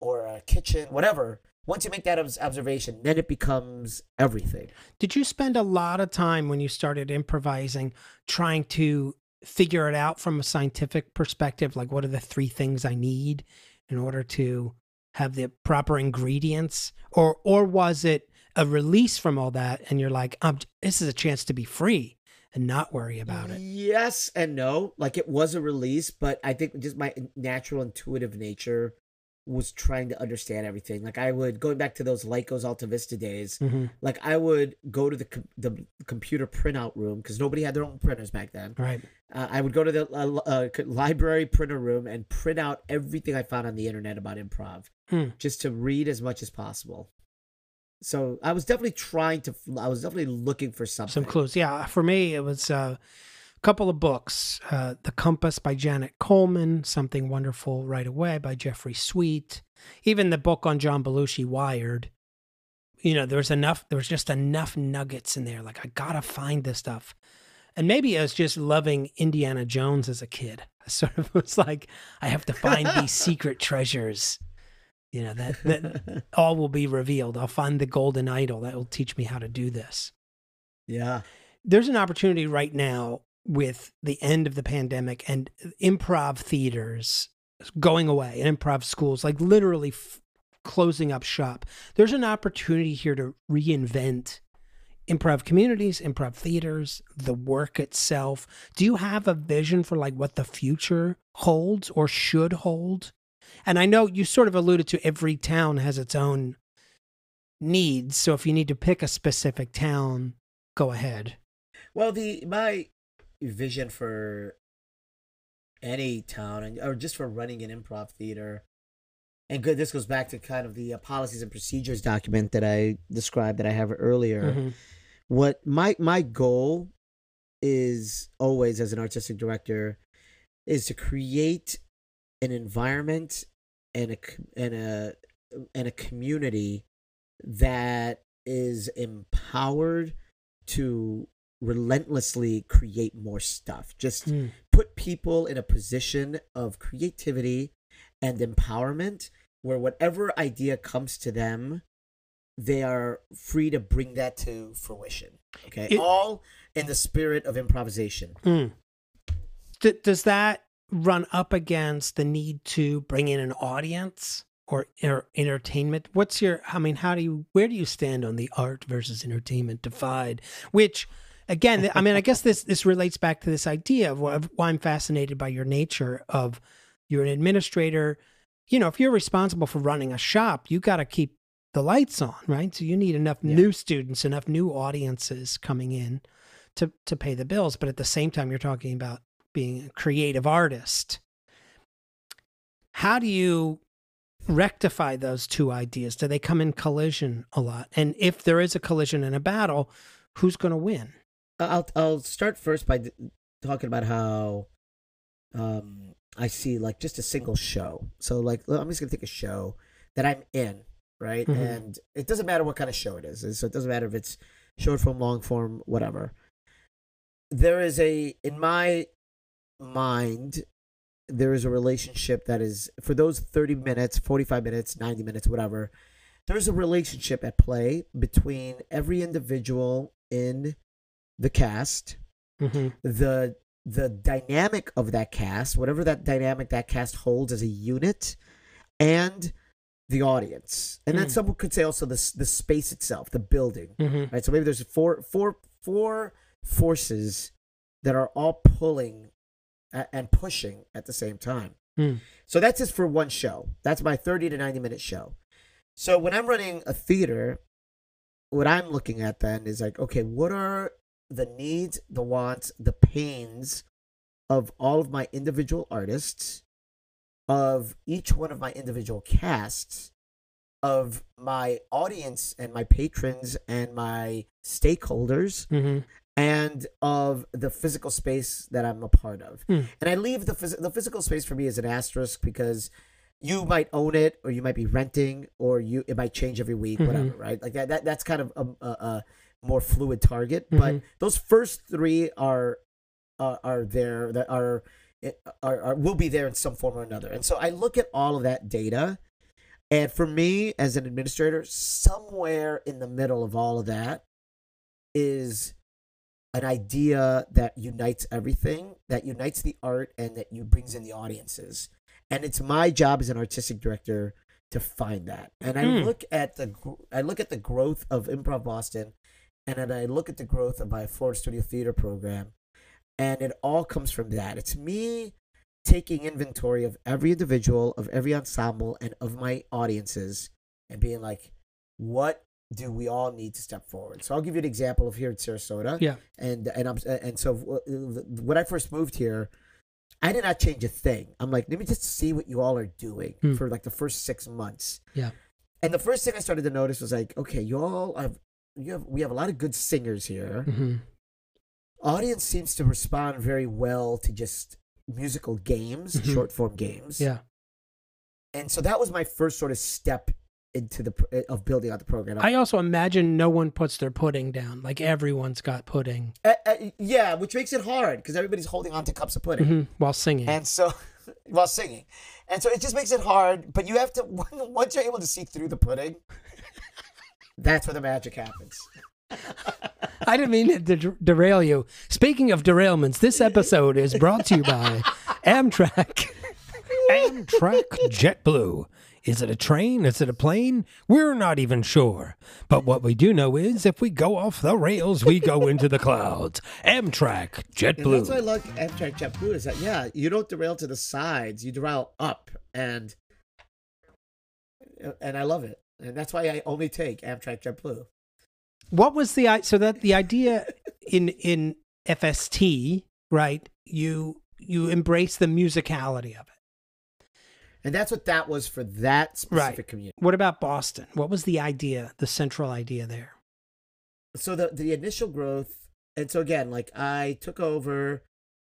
or a kitchen, whatever, once you make that observation, then it becomes everything. Did you spend a lot of time when you started improvising trying to figure it out from a scientific perspective? Like what are the three things I need in order to have the proper ingredients, or was it a release from all that and you're like, this is a chance to be free and not worry about it? Yes and no. Like it was a release, but I think just my natural intuitive nature was trying to understand everything. Like I would, going back to those Lycos Alta Vista days, like I would go to the computer printout room because nobody had their own printers back then. I would go to the library printer room and print out everything I found on the internet about improv just to read as much as possible. So I was definitely I was definitely looking for something. Some clues. Yeah. For me, it was a couple of books, The Compass by Janet Coleman, Something Wonderful Right Away by Jeffrey Sweet, even the book on John Belushi, Wired. You know, there was just enough nuggets in there. Like, I gotta find this stuff. And maybe I was just loving Indiana Jones as a kid. I sort of was like, I have to find these secret treasures. You know, that all will be revealed. I'll find the golden idol that will teach me how to do this. Yeah. There's an opportunity right now with the end of the pandemic and improv theaters going away and improv schools, like literally closing up shop. There's an opportunity here to reinvent improv communities, improv theaters, the work itself. Do you have a vision for like what the future holds or should hold? And I know you sort of alluded to every town has its own needs. So if you need to pick a specific town, go ahead. Well, my vision for any town or just for running an improv theater, and good, this goes back to kind of the policies and procedures document that I described that I have earlier. What my goal is always as an artistic director is to create an environment and a community that is empowered to relentlessly create more stuff. Just put people in a position of creativity and empowerment where whatever idea comes to them, they are free to bring that to fruition. Okay. All in the spirit of improvisation. Does that run up against the need to bring in an audience or entertainment? What's your, I mean, where do you stand on the art versus entertainment divide? Which again, I mean, I guess this relates back to this idea of why I'm fascinated by your nature of you're an administrator. You know, if you're responsible for running a shop, you got to keep the lights on, right? So you need enough new students, enough new audiences coming in to pay the bills. But at the same time, you're talking about being a creative artist. How do you rectify those two ideas? Do they come in collision a lot? And if there is a collision in a battle, who's going to win? I'll start first by talking about how I see like just a single show. So like I'm just gonna take a show that I'm in, right? And it doesn't matter what kind of show it is. So it doesn't matter if it's short form, long form, whatever. There is in my mind, there is a relationship that is for those 30 minutes, 45 minutes, 90 minutes, whatever. There's a relationship at play between every individual in the cast, the the dynamic of that cast, whatever that dynamic that cast holds as a unit, and the audience. And then someone could say also the space itself, the building. Mm-hmm. Right? So maybe there's four forces that are all pulling and pushing at the same time. Mm. So that's just for one show. That's my 30 to 90 minute show. So when I'm running a theater, what I'm looking at then is like, okay, what are the needs, the wants, the pains of all of my individual artists, of each one of my individual casts, of my audience and my patrons and my stakeholders, mm-hmm. and of the physical space that I'm a part of. Mm. And I leave the physical space for me as an asterisk, because you might own it, or you might be renting, or it might change every week, mm-hmm. whatever, right? Like that's kind of a more fluid target. Mm-hmm. But those first three are there, that are will be there in some form or another. And so I look at all of that data, and for me as an administrator, somewhere in the middle of all of that is an idea that unites everything, that unites the art, and that brings in the audiences. And it's my job as an artistic director to find that. And I look at the growth of Improv Boston, and then I look at the growth of my Florida Studio Theater program, and it all comes from that. It's me taking inventory of every individual, of every ensemble, and of my audiences, and being like, what do we all need to step forward? So I'll give you an example of here in Sarasota. Yeah. And so when I first moved here, I did not change a thing. I'm like, let me just see what you all are doing for like the first 6 months. Yeah. And the first thing I started to notice was like, okay, we have a lot of good singers here. Mm-hmm. Audience seems to respond very well to just musical games, mm-hmm. short form games. Yeah. And so that was my first sort of step into of building out the program. I also imagine no one puts their pudding down. Like everyone's got pudding. Yeah, which makes it hard because everybody's holding on to cups of pudding mm-hmm. while singing. And so, it just makes it hard. But you have to, once you're able to see through the pudding, that's where the magic happens. I didn't mean to derail you. Speaking of derailments, this episode is brought to you by Amtrak. Amtrak JetBlue. Is it a train? Is it a plane? We're not even sure. But what we do know is if we go off the rails, we go into the clouds. Amtrak JetBlue. That's why I like Amtrak JetBlue is that, yeah, you don't derail to the sides. You derail up. And I love it. And that's why I only take Amtrak JetBlue. What was the idea in FST, right? You embrace the musicality of it. And that's what that was for that specific community. What about Boston? What was the idea, the central idea there? So the initial growth, and so again, like I took over,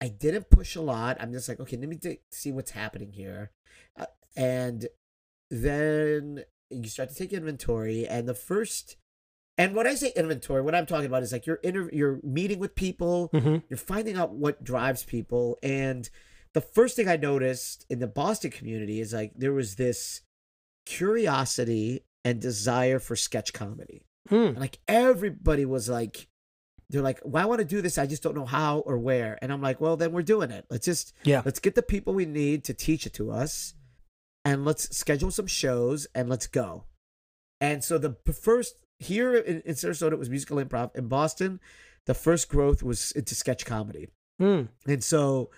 I didn't push a lot. I'm just like, okay, let me see what's happening here. And then you start to take inventory, and and when I say inventory, what I'm talking about is like you're meeting with people, mm-hmm. you're finding out what drives people. And the first thing I noticed in the Boston community is like there was this curiosity and desire for sketch comedy. Mm. Like everybody was like, they're like, well, I want to do this. I just don't know how or where. And I'm like, well, then we're doing it. Let's get the people we need to teach it to us, and let's schedule some shows and let's go. And so the first here in Sarasota, it was musical improv. In Boston, the first growth was into sketch comedy. Mm. And so...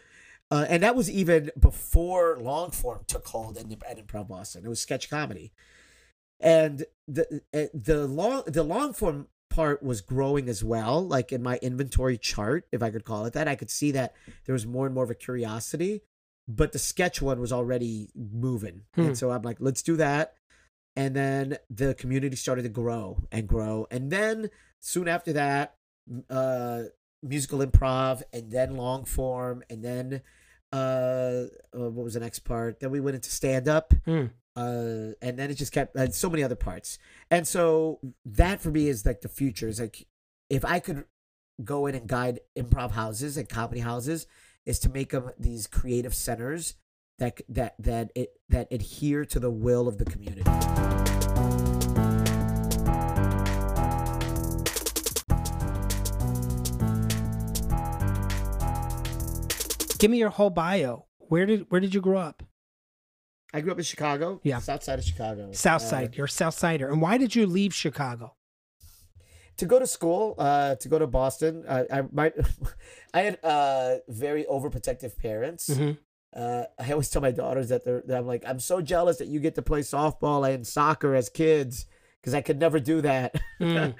and that was even before long form took hold at Improv Boston. It was sketch comedy, and the long form part was growing as well. Like in my inventory chart, if I could call it that, I could see that there was more and more of a curiosity, but the sketch one was already moving. Hmm. And so I'm like, let's do that. And then the community started to grow and grow, and then soon after that, musical improv, and then long form, and then what was the next part? Then we went into stand-up, and then it just kept, and so many other parts. And so that for me is like the future. Is like if I could go in and guide improv houses and comedy houses, is to make them these creative centers that adhere to the will of the community. Give me your whole bio. Where did you grow up? I grew up in Chicago. Yeah. South side of Chicago. South side. You're a South Sider. And why did you leave Chicago? To go to school, to go to Boston. I had very overprotective parents. Mm-hmm. I always tell my daughters that I'm like, I'm so jealous that you get to play softball and soccer as kids because I could never do that. Mm.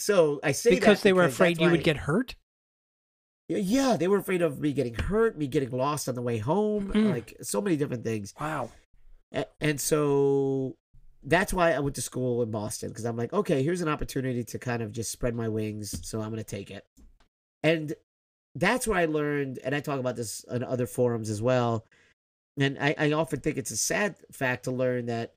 So I say because they were afraid you would get hurt. Yeah, they were afraid of me getting hurt, me getting lost on the way home, mm-hmm. like so many different things. Wow. And so that's why I went to school in Boston, because I'm like, okay, here's an opportunity to kind of just spread my wings, so I'm going to take it. And that's where I learned, and I talk about this on other forums as well, and I often think it's a sad fact to learn that,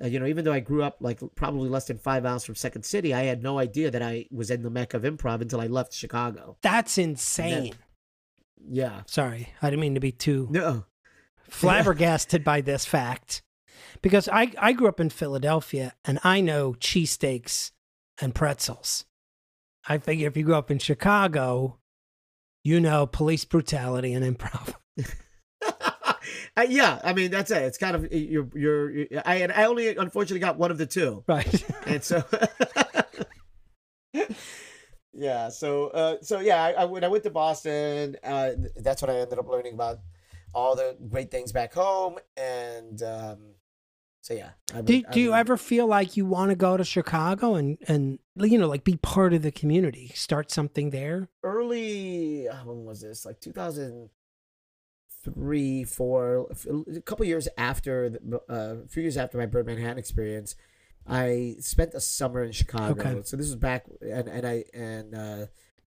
even though I grew up like probably less than 5 miles from Second City, I had no idea that I was in the Mecca of improv until I left Chicago. That's insane. Yeah. Sorry. I didn't mean to be too flabbergasted by this fact, because I grew up in Philadelphia and I know cheesesteaks and pretzels. I figure if you grew up in Chicago, you know police brutality and improv. Yeah, I mean that's it. It's kind of I only unfortunately got one of the two. Right. And so yeah, when I went to Boston, that's when I ended up learning about all the great things back home, and Do you ever feel like you want to go to Chicago and like be part of the community, start something there? Early, when was this? Like 2000 a few years after my Burn Manhattan experience, I spent a summer in Chicago. Okay. So this was back, and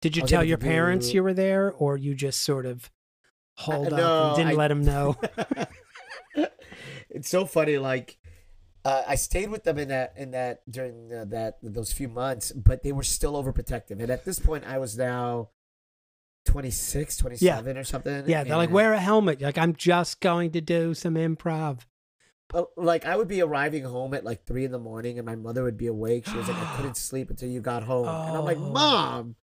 did you tell your parents you were there, or you just sort of holed up and didn't let them know? It's so funny. Like I stayed with them during those few months, but they were still overprotective. And at this point, I was now 26, 27 or something. Yeah, they're like, wear a helmet. Like, I'm just going to do some improv. Like, I would be arriving home at like 3 in the morning and my mother would be awake. She was like, I couldn't sleep until you got home. Oh. And I'm like, Mom.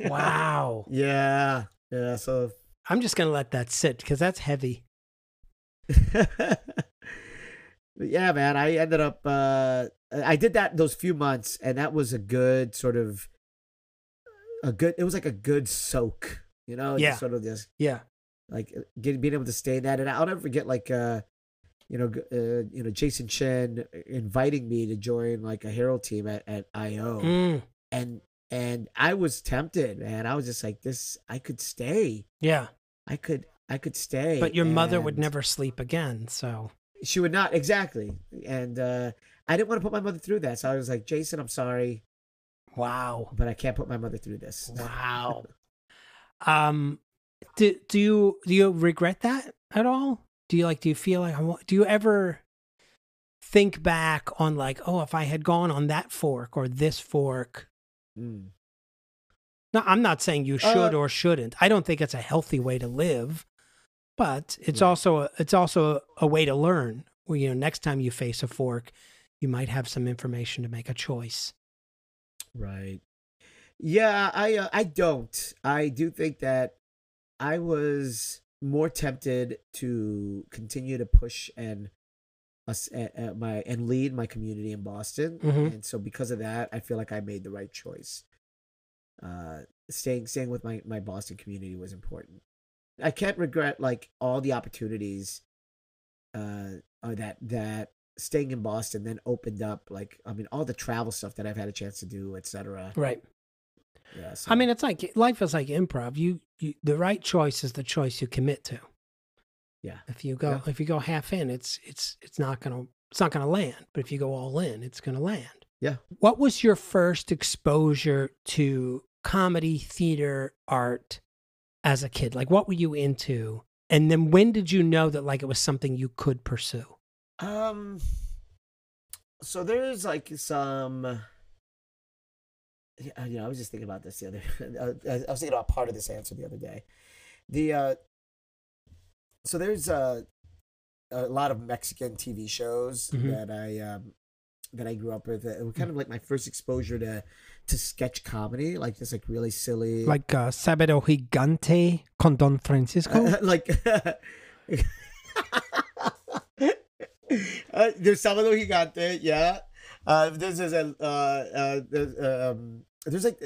Wow. Yeah. Yeah. So I'm just going to let that sit because that's heavy. Yeah, man. I ended up, I did that those few months, and that was a good soak, sort of this, like being able to stay in that. And I'll never forget, like, Jason Chen inviting me to join like a Herald team at IO, and I was tempted, man. I was just like, I could stay. Yeah, I could stay. But your mother would never sleep again, so she would not exactly. And I didn't want to put my mother through that, so I was like, Jason, I'm sorry. Wow. But I can't put my mother through this. Wow. Do you regret that at all? Do you feel like, do you ever think back on like, oh, if I had gone on that fork or this fork? Mm. No, I'm not saying you should or shouldn't. I don't think it's a healthy way to live, but it's also a way to learn where, next time you face a fork, you might have some information to make a choice. Right. Yeah, I don't. I do think that I was more tempted to continue to push and lead my community in Boston. Mm-hmm. And so because of that, I feel like I made the right choice. Staying with my Boston community was important. I can't regret like all the opportunities that staying in Boston then opened up, like, I mean, all the travel stuff that I've had a chance to do, etc. Right. Yeah. So. I mean, it's like life is like improv. You the right choice is the choice you commit to. Yeah. If you go half in, it's not gonna land. But if you go all in, it's gonna land. Yeah. What was your first exposure to comedy, theater, art as a kid? Like, what were you into? And then when did you know that like it was something you could pursue? So there's like some, I was just thinking about this I was thinking about part of this answer the other day. So there's a lot of Mexican TV shows mm-hmm. that I that I grew up with. It was kind of like my first exposure to sketch comedy, like just like really silly, like Sábado Gigante con Don Francisco. There's Sábado Gigante, yeah. There's like,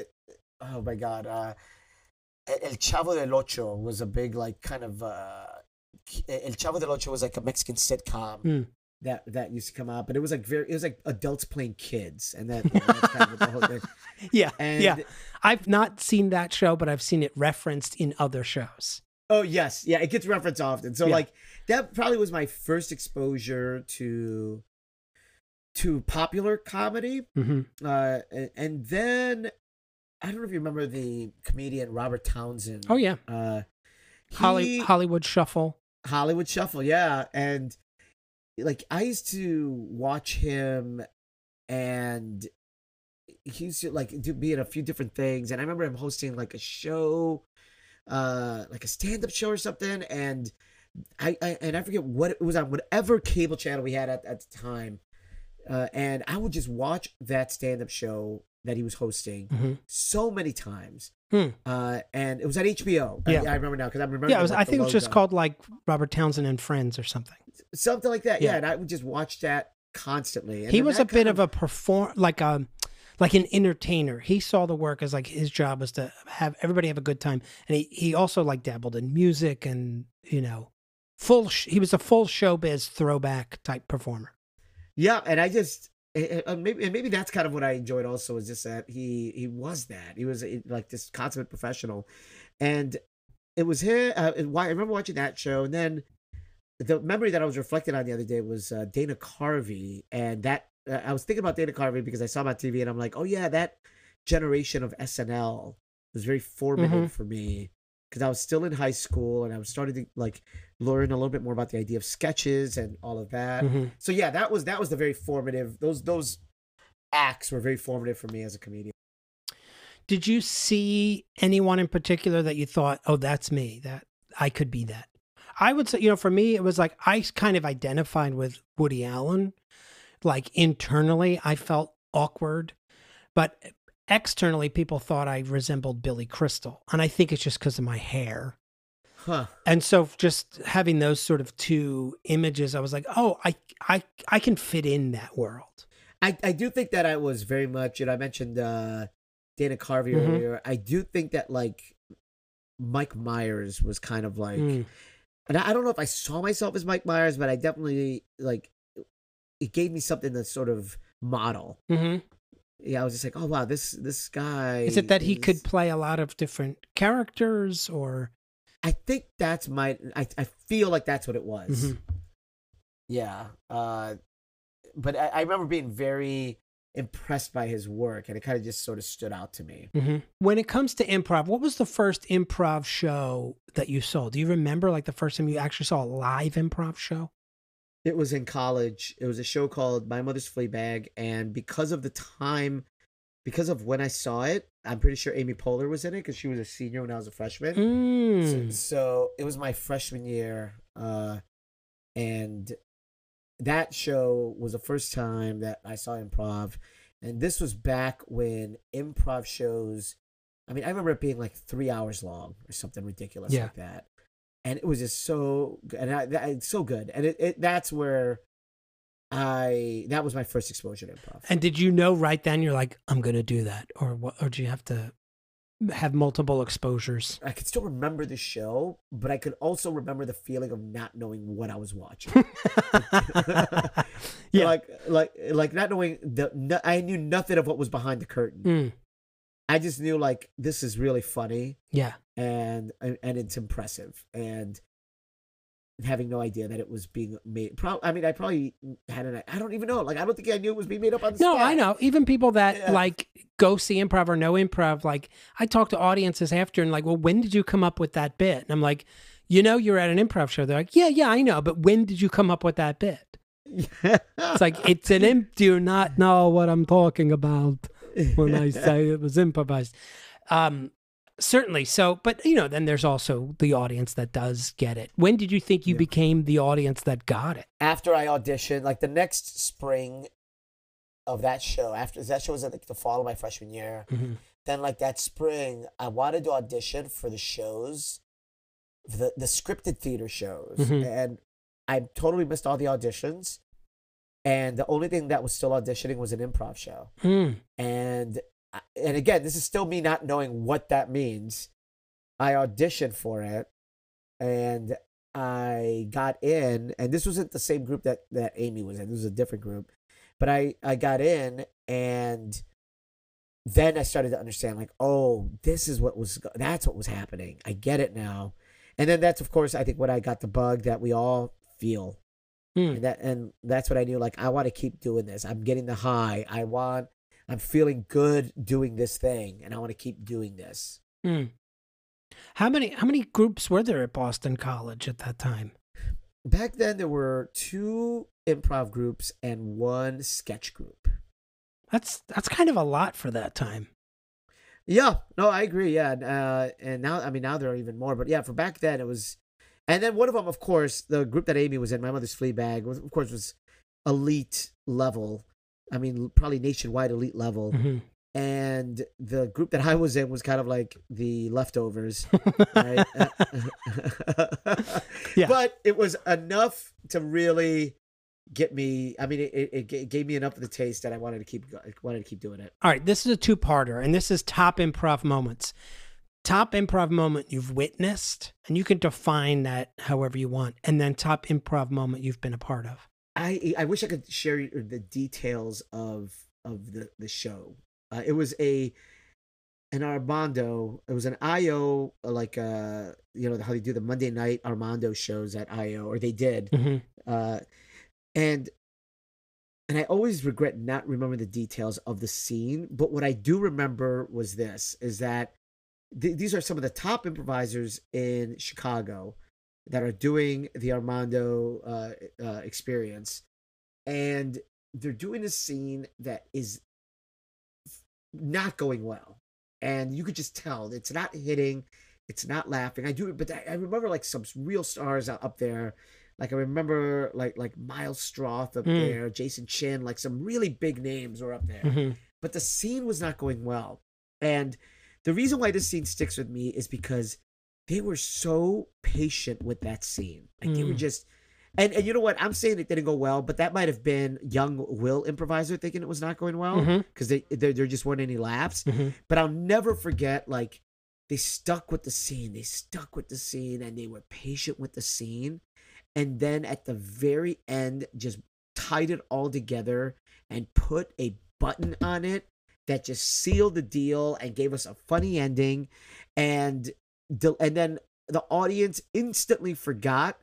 oh my God, El Chavo del Ocho was a big like kind of El Chavo del Ocho was like a Mexican sitcom. That used to come out, but it was like adults playing kids, and that's kind of the whole thing. Yeah. I've not seen that show, but I've seen it referenced in other shows. Oh yes, yeah, it gets referenced often. So like that probably was my first exposure to popular comedy, and then I don't know if you remember the comedian Robert Townsend. Oh yeah, Hollywood Shuffle. Hollywood Shuffle, yeah, and. Like I used to watch him, and he used to like be in a few different things. And I remember him hosting like a show, like a stand-up show or something. And I forget what it was on, whatever cable channel we had at the time. And I would just watch that stand-up show that he was hosting so many times. And it was at HBO. Yeah. I remember now because I remember. Yeah, I think it was just called like Robert Townsend and Friends or something. Something like that, yeah. And I would just watch that constantly. And he was a bit of a like an entertainer. He saw the work as like his job was to have everybody have a good time, and he also like dabbled in music and he was a full showbiz throwback type performer. Yeah, and I just maybe that's kind of what I enjoyed also is just that he was like this consummate professional, and it was him. I remember watching that show, and then. The memory that I was reflecting on the other day was Dana Carvey, and that I was thinking about Dana Carvey because I saw him on TV, and I'm like, oh yeah, that generation of SNL was very formative for me because I was still in high school and I was starting to like learn a little bit more about the idea of sketches and all of that. So yeah, that was the very formative. Those acts were very formative for me as a comedian. Did you see anyone in particular that you thought, oh, that's me, that I could be that? I would say, for me, it was like, I kind of identified with Woody Allen. Like internally, I felt awkward, but externally, people thought I resembled Billy Crystal. And I think it's just because of my hair. And so just having those sort of two images, I was like, oh, I can fit in that world. I do think that I was very much, I mentioned Dana Carvey earlier. I do think that like Mike Myers was kind of like... And I don't know if I saw myself as Mike Myers, but I definitely, like, it gave me something to sort of model. Yeah, I was just like, oh, wow, this guy. Is it that he could play a lot of different characters or? I think that's I feel like that's what it was. Yeah. But I remember being very impressed by his work, and it kind of just sort of stood out to me. When it comes to improv, what was the first improv show that you saw? Do you remember like the first time you actually saw a live improv show? It was in college. It was a show called My Mother's Flea Bag, and because of when I saw it, I'm pretty sure Amy Poehler was in it because she was a senior when I was a freshman. So it was my freshman year, and that show was the first time that I saw improv, and this was back when improv shows, I mean, I remember it being like 3 hours long or something ridiculous like that, and it was just so good, and so good, and that's where that was my first exposure to improv. And did you know right then you're like, I'm gonna do that, or do you have to have multiple exposures? I could still remember the show, but I could also remember the feeling of not knowing what I was watching. Like not knowing I knew nothing of what was behind the curtain. I just knew like, this is really funny. Yeah. And it's impressive, and having no idea that it was being made. I probably had an, I don't even know. Like, I don't think I knew it was being made up on the spot. No, I know. Even people that like go see improv or no improv, like I talk to audiences after and like, well, when did you come up with that bit? And I'm like, you're at an improv show. They're like, yeah, I know. But when did you come up with that bit? It's like, it's an imp. Do you not know what I'm talking about when I say it was improvised? Certainly. So, but then there's also the audience that does get it. When did you think you became the audience that got it? After I auditioned, like the next spring, of that show, after that show was like the fall of my freshman year. Mm-hmm. Then like that spring, I wanted to audition for the shows, the scripted theater shows. Mm-hmm. And I totally missed all the auditions. And the only thing that was still auditioning was an improv show. Mm. And again, this is still me not knowing what that means. I auditioned for it and I got in, and this wasn't the same group that Amy was in. This was a different group. But I got in, and then I started to understand, like, oh, this is that's what was happening. I get it now. And then that's, of course, I think when I got the bug that we all feel. Mm. And that's what I knew, like, I want to keep doing this. I'm getting the high. I'm feeling good doing this thing, and I want to keep doing this. Mm. How many groups were there at Boston College at that time? Back then, there were 2 improv groups and 1 sketch group. That's kind of a lot for that time. Yeah, no, I agree. Yeah, and now, I mean, now there are even more. But yeah, for back then, it was. And then one of them, of course, the group that Amy was in, My Mother's Flea Bag, was, of course, was elite level. I mean, probably nationwide elite level. Mm-hmm. And the group that I was in was kind of like the leftovers. Right? Yeah. But it was enough to really get me. I mean, it gave me enough of the taste that I wanted to keep doing it. All right, this is a 2-parter, and this is top improv moments. Top improv moment you've witnessed, and you can define that however you want, and then top improv moment you've been a part of. I wish I could share the details of the show. It was an Armando. It was an IO, like, you know, how they do the Monday night Armando shows at IO, or they did. Mm-hmm. And I always regret not remembering the details of the scene. But what I do remember was this, is that these are some of the top improvisers in Chicago that are doing the Armando experience. And they're doing a scene that is not going well, and you could just tell it's not hitting, it's not laughing. I remember like some real stars up there, like I remember like Miles Stroth up there, Jason Chen, like some really big names were up there. Mm-hmm. But the scene was not going well, and the reason why this scene sticks with me is because they were so patient with that scene. Like they were just, and you know what, I'm saying it didn't go well, but that might have been young Will improviser thinking it was not going well, because mm-hmm. there just weren't any laughs. Mm-hmm. But I'll never forget, like, they stuck with the scene, and they were patient with the scene, and then at the very end just tied it all together and put a button on it that just sealed the deal and gave us a funny ending, and then the audience instantly forgot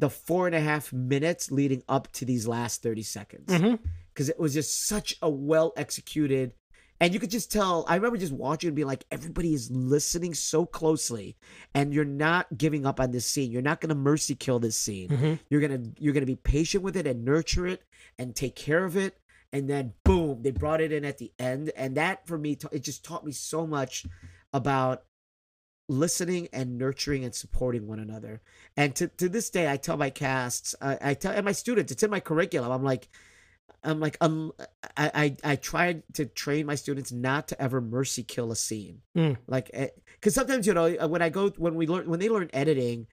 the 4.5 minutes leading up to these last 30 seconds. Because it was just such a well-executed, and you could just tell, I remember just watching and being like, everybody is listening so closely, and you're not giving up on this scene. You're not going to mercy kill this scene. Mm-hmm. You're gonna be patient with it and nurture it and take care of it. And then, boom, they brought it in at the end. And that, for me, it just taught me so much about listening and nurturing and supporting one another. And to this day, I tell my casts, I tell, and my students, it's in my curriculum. I tried to train my students not to ever mercy kill a scene. Like, because sometimes, you know, when they learn editing,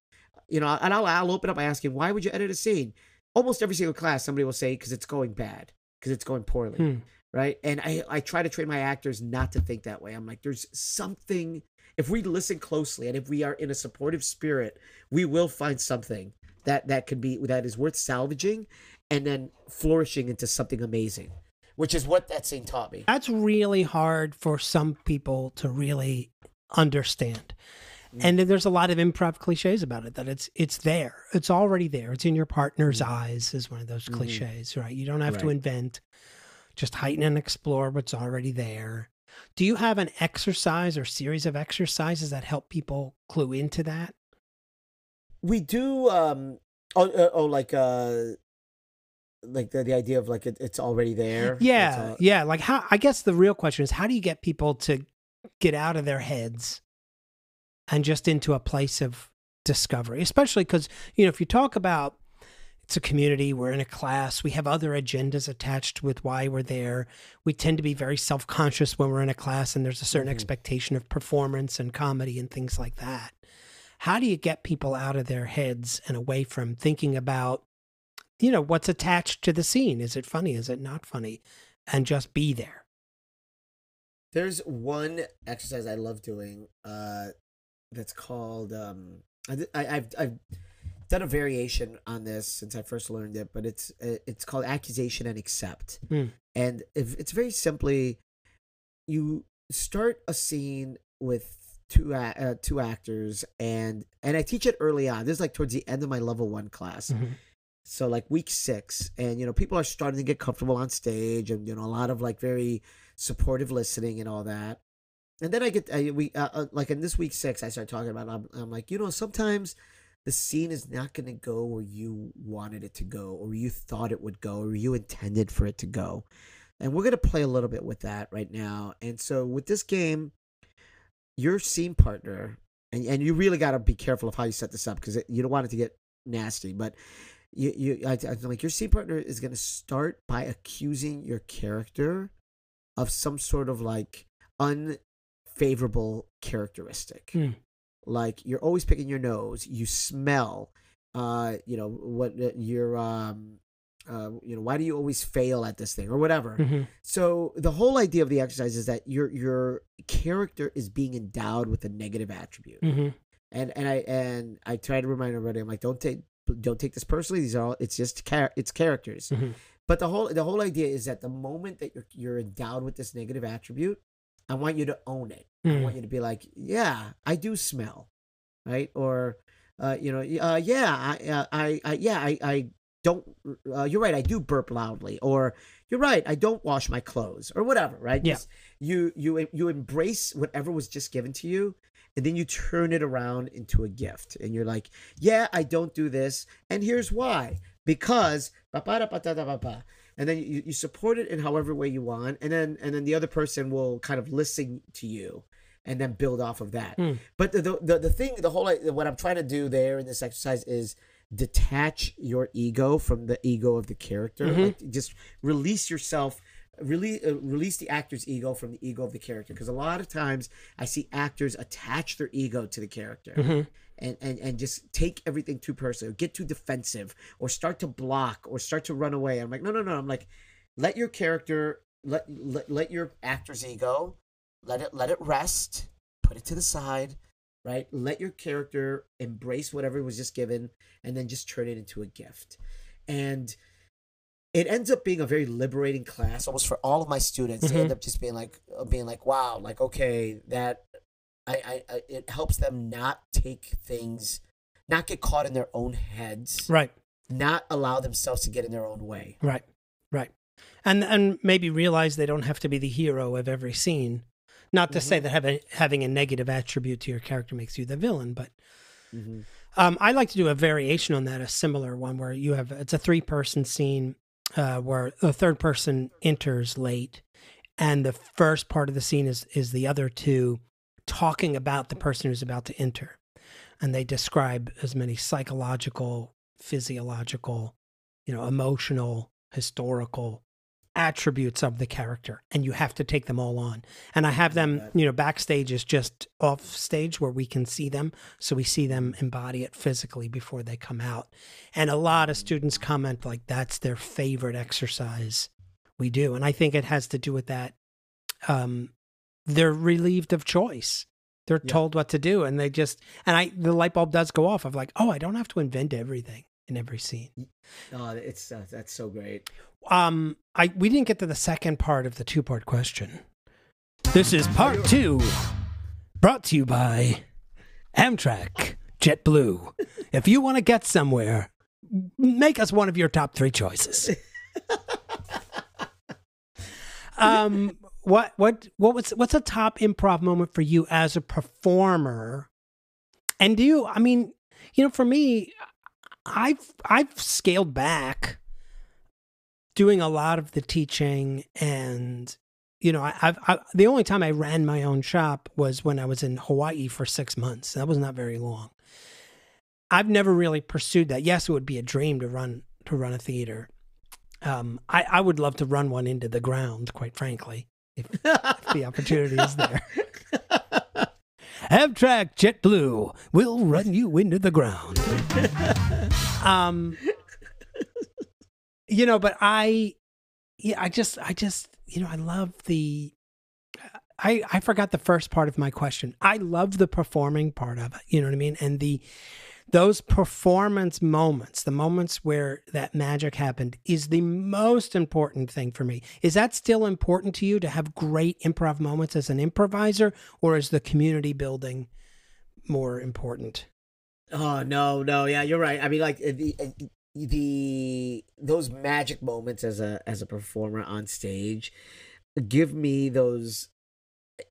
you know, and I'll open up by asking, why would you edit a scene? Almost every single class, somebody will say, because it's going bad, because it's going poorly. Right. And I try to train my actors not to think that way. I'm like, there's something. If we listen closely and if we are in a supportive spirit, we will find something that is worth salvaging and then flourishing into something amazing, which is what that scene taught me. That's really hard for some people to really understand. And there's a lot of improv cliches about it, that it's there. It's already there. It's in your partner's eyes is one of those cliches, right? You don't have to invent, just heighten and explore what's already there. Do you have an exercise or series of exercises that help people clue into that? We do, like the idea of like, it's already there. Yeah. Yeah. Like I guess the real question is, how do you get people to get out of their heads and just into a place of discovery? Especially because, you know, if you talk about It's a community. We're in a class. We have other agendas attached with why we're there. We tend to be very self-conscious when we're in a class, and there's a certain expectation of performance and comedy and things like that. How do you get people out of their heads and away from thinking about, you know, what's attached to the scene? Is it funny? Is it not funny? And just be there. There's one exercise I love doing that's called, I've done a variation on this since I first learned it, but it's called accusation and accept. And it's very simply, you start a scene with two actors, and I teach it early on. This is like towards the end of my level 1 class. So like week 6, and you know, people are starting to get comfortable on stage, and you know, a lot of like very supportive listening and all that. And then I in this week 6, I start talking about, I'm like, you know, sometimes the scene is not going to go where you wanted it to go, or you thought it would go, or you intended for it to go. And we're going to play a little bit with that right now. And so with this game, your scene partner, and you really got to be careful of how you set this up, because you don't want it to get nasty, but I'm like, your scene partner is going to start by accusing your character of some sort of like unfavorable characteristic. Like, you're always picking your nose, you smell, you know, what your, you know, why do you always fail at this thing or whatever? So the whole idea of the exercise is that your character is being endowed with a negative attribute. And I try to remind everybody, I'm like, don't take this personally. These are all, it's just it's characters. But the whole idea is that the moment that you're endowed with this negative attribute, I want you to own it. I want you to be like, yeah, I do smell, right? Or, you know, I don't, you're right, I do burp loudly. Or, you're right, I don't wash my clothes, or whatever, right? Yeah. You embrace whatever was just given to you, and then you turn it around into a gift. And you're like, yeah, I don't do this, and here's why. Because, and then you support it in however way you want, and then the other person will kind of listen to you, and then build off of that. But what I'm trying to do there in this exercise is detach your ego from the ego of the character. Like, just release yourself. Really release the actor's ego from the ego of the character, because a lot of times I see actors attach their ego to the character, and just take everything too personally, or get too defensive, or start to block, or start to run away. I'm like, no. I'm like, let your character, let your actor's ego, let it rest, put it to the side, right? Let your character embrace whatever was just given, and then just turn it into a gift. And it ends up being a very liberating class, almost for all of my students. They end up just being like, wow, like, okay, that I it helps them not take things, not get caught in their own heads, right? Not allow themselves to get in their own way, right, and maybe realize they don't have to be the hero of every scene. Not to say that having a negative attribute to your character makes you the villain, but. I like to do a variation on that, a similar one where you have it's a 3-person scene. Where the third person enters late, and the first part of the scene is the other two talking about the person who's about to enter, and they describe as many psychological, physiological, you know, emotional, historical attributes of the character, and you have to take them all on. And I have them, you know, backstage is just off stage where we can see them, so we see them embody it physically before they come out. And a lot of students comment like that's their favorite exercise we do, and I think it has to do with that. They're relieved of choice. They're told what to do, and they just the light bulb does go off of like, oh, I don't have to invent everything in every scene. Oh, it's that's so great. We didn't get to the second part of the 2-part question. This is part 2, brought to you by Amtrak, JetBlue. If you want to get somewhere, make us one of your top 3 choices. What's a top improv moment for you as a performer? And for me, I've scaled back doing a lot of the teaching, and you know, the only time I ran my own shop was when I was in Hawaii for 6 months. That was not very long. I've never really pursued that. Yes, it would be a dream to run to run a theater. I would love to run one into the ground, quite frankly, if the opportunity is there. Amtrak, JetBlue will run you into the ground. You know, but I just, you know, I love the, I forgot the first part of my question. I love the performing part of it. You know what I mean? And those performance moments, the moments where that magic happened, is the most important thing for me. Is that still important to you, to have great improv moments as an improviser, or is the community building more important? Oh, no. Yeah, you're right. I mean, like those magic moments as a performer on stage give me those,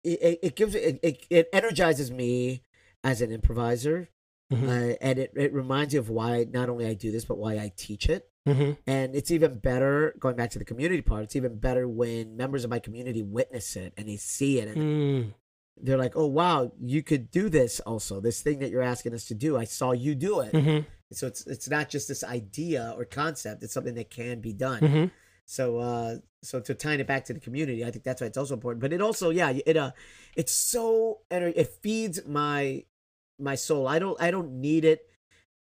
it energizes me as an improviser. Mm-hmm. And it reminds you of why not only I do this, but why I teach it. Mm-hmm. And it's even better, going back to the community part, it's even better when members of my community witness it and they see it. And they're like, oh, wow, you could do this also. This thing that you're asking us to do, I saw you do it. Mm-hmm. So it's not just this idea or concept. It's something that can be done. Mm-hmm. So to tying it back to the community, I think that's why it's also important. But it also, it's so, it feeds my soul. I don't need it.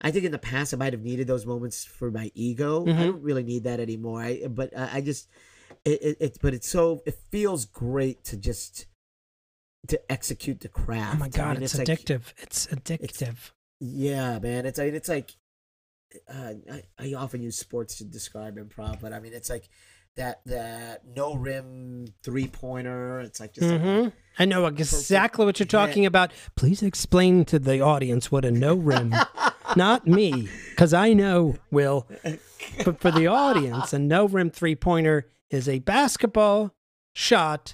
I think in the past I might have needed those moments for my ego. Mm-hmm. I don't really need that anymore. It feels great to execute the craft. Oh my God, I mean, it's addictive. Like, it's addictive. Yeah, man. I often use sports to describe improv, but I mean, it's like that no rim 3-pointer. It's like just. Mm-hmm. I know exactly what you're talking about. Please explain to the audience what a no rim. Not me, because I know, Will. But for the audience, a no rim 3-pointer is a basketball shot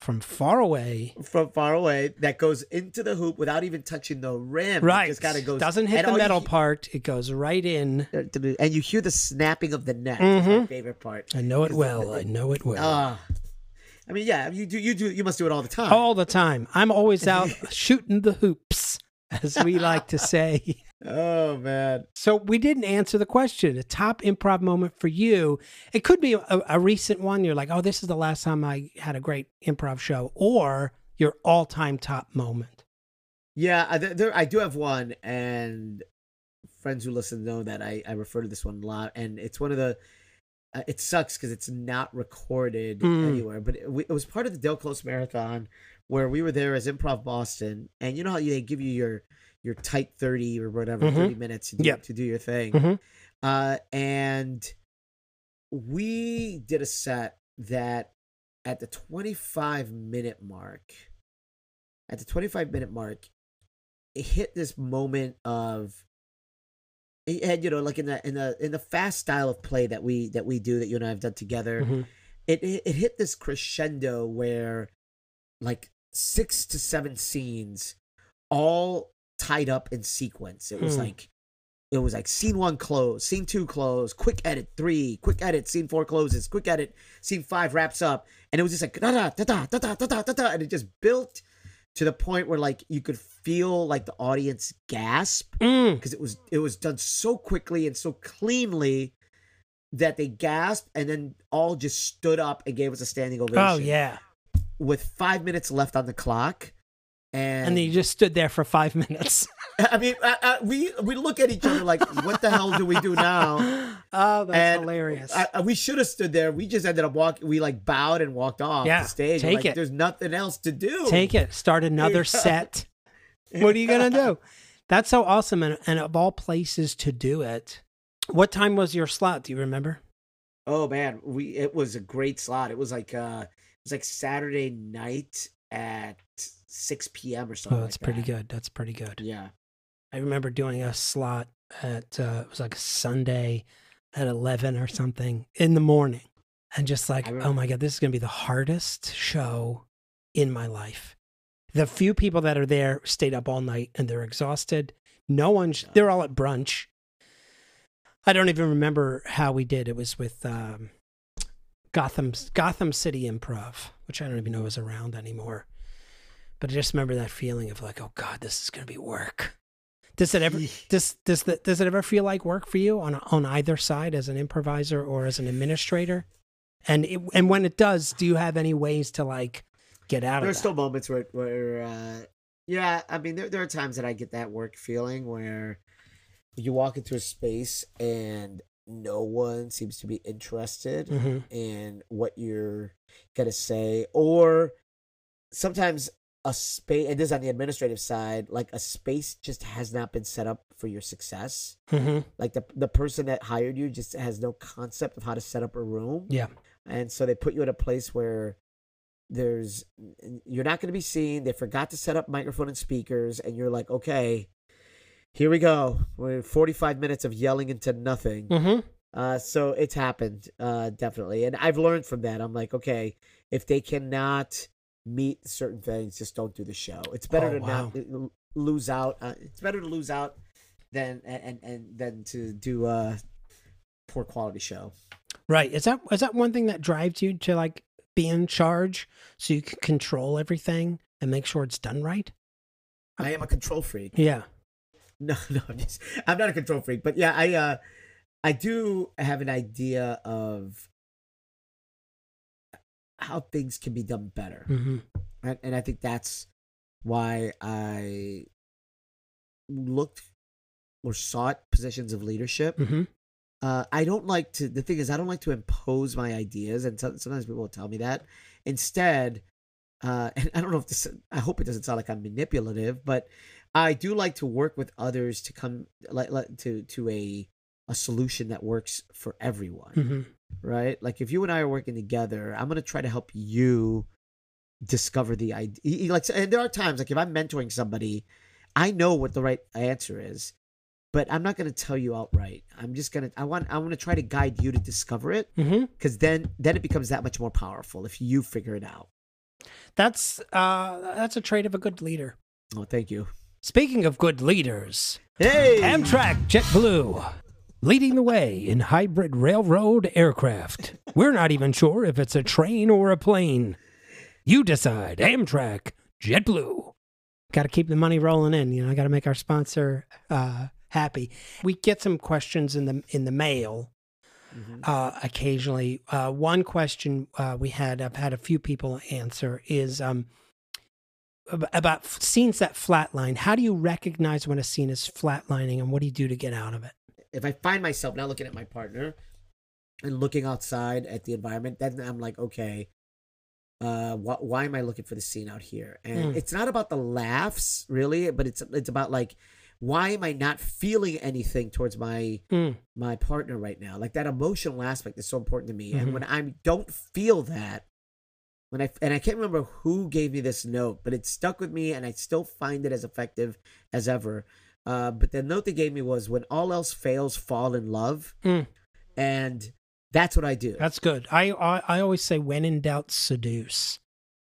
from far away that goes into the hoop without even touching the rim. Right. It just kind of goes, doesn't hit the metal part. It goes right in. And you hear the snapping of the net. Mm-hmm. That's my favorite part. I know it well. I mean, yeah, you must do it all the time. All the time. I'm always out shooting the hoops, as we like to say. Oh, man. So we didn't answer the question. A top improv moment for you. It could be a recent one. You're like, oh, this is the last time I had a great improv show. Or your all-time top moment. Yeah, I do have one. And friends who listen know that I refer to this one a lot. And it's one of the... it sucks because it's not recorded anywhere. But it was part of the Del Close Marathon where we were there as Improv Boston. And you know how they give you your tight 30 or whatever, 30 minutes to do your thing. Mm-hmm. And we did a set that at the 25 minute mark, it hit this moment of, and you know, like in the fast style of play that we do, that you and I have done together, it hit this crescendo where like 6 to 7 scenes all tied up in sequence. It was like, scene 1 close, scene 2 close, quick edit 3, quick edit, scene 4 closes, quick edit, scene 5 wraps up, and it was just like da da da da da da da da da, and it just built to the point where like you could feel like the audience gasp because it was done so quickly and so cleanly that they gasped and then all just stood up and gave us a standing ovation. Oh yeah, with 5 minutes left on the clock, and then you just stood there for 5 minutes. I mean, we look at each other like, what the hell do we do now? Oh, that's hilarious. We should have stood there. We just ended up walking. We like bowed and walked off the stage. Take it. There's nothing else to do. Take it. Start another set. What are you going to do? That's so awesome. And of all places to do it, what time was your slot? Do you remember? Oh, man. It was a great slot. It was like Saturday night at 6 p.m. or something. Oh, that's pretty good. That's pretty good. Yeah. I remember doing a slot at, it was like a Sunday at 11 or something in the morning, and just like, oh my God, this is going to be the hardest show in my life. The few people that are there stayed up all night and they're exhausted. They're all at brunch. I don't even remember how we did. It was with Gotham City Improv, which I don't even know is around anymore. But I just remember that feeling of like, oh God, this is going to be work. Does it ever does it ever feel like work for you on either side, as an improviser or as an administrator? And it, and when it does, do you have any ways to like get out of that? There's still moments where yeah, I mean, there are times that I get that work feeling where you walk into a space and no one seems to be interested mm-hmm. in what you're gonna say, or sometimes a space, and this is on the administrative side, like a space just has not been set up for your success. Mm-hmm. Like the person that hired you just has no concept of how to set up a room. Yeah. And so they put you in a place where you're not going to be seen. They forgot to set up microphone and speakers, and you're like, okay, here we go. We're 45 minutes of yelling into nothing. Mm-hmm. So it's happened, definitely. And I've learned from that. I'm like, okay, if they cannot meet certain things, just don't do the show. It's better to not lose out. It's better to lose out than to do a poor quality show. Right. Is that one thing that drives you to like be in charge, so you can control everything and make sure it's done right? I am a control freak. Yeah. No, I'm not a control freak, but yeah, I do have an idea of how things can be done better. Mm-hmm. And I think that's why I looked or sought positions of leadership. Mm-hmm. I don't like to impose my ideas, and sometimes people will tell me that. Instead, and I don't know if this, I hope it doesn't sound like I'm manipulative, but I do like to work with others to come to a solution that works for everyone. Mm-hmm. Right? Like if you and I are working together, I'm going to try to help you discover the idea. Like, and there are times, like if I'm mentoring somebody, I know what the right answer is, but I'm not going to tell you outright. I'm just going to, I want to try to guide you to discover it, because mm-hmm. then it becomes that much more powerful if you figure it out. That's a trait of a good leader. Oh, thank you. Speaking of good leaders, hey, Amtrak, JetBlue, leading the way in hybrid railroad aircraft. We're not even sure if it's a train or a plane. You decide. Amtrak, JetBlue. Got to keep the money rolling in. You know, I got to make our sponsor happy. We get some questions in the mail mm-hmm. Occasionally. One question I've had a few people answer is about scenes that flatline. How do you recognize when a scene is flatlining, and what do you do to get out of it? If I find myself now looking at my partner and looking outside at the environment, then I'm like, okay, why am I looking for the scene out here? And it's not about the laughs really, but it's about like, why am I not feeling anything towards my partner right now? Like that emotional aspect is so important to me. Mm-hmm. And when I don't feel that, and I can't remember who gave me this note, but it stuck with me, and I still find it as effective as ever. But the note they gave me was, when all else fails, fall in love. And that's what I do. That's good. I always say, when in doubt, seduce.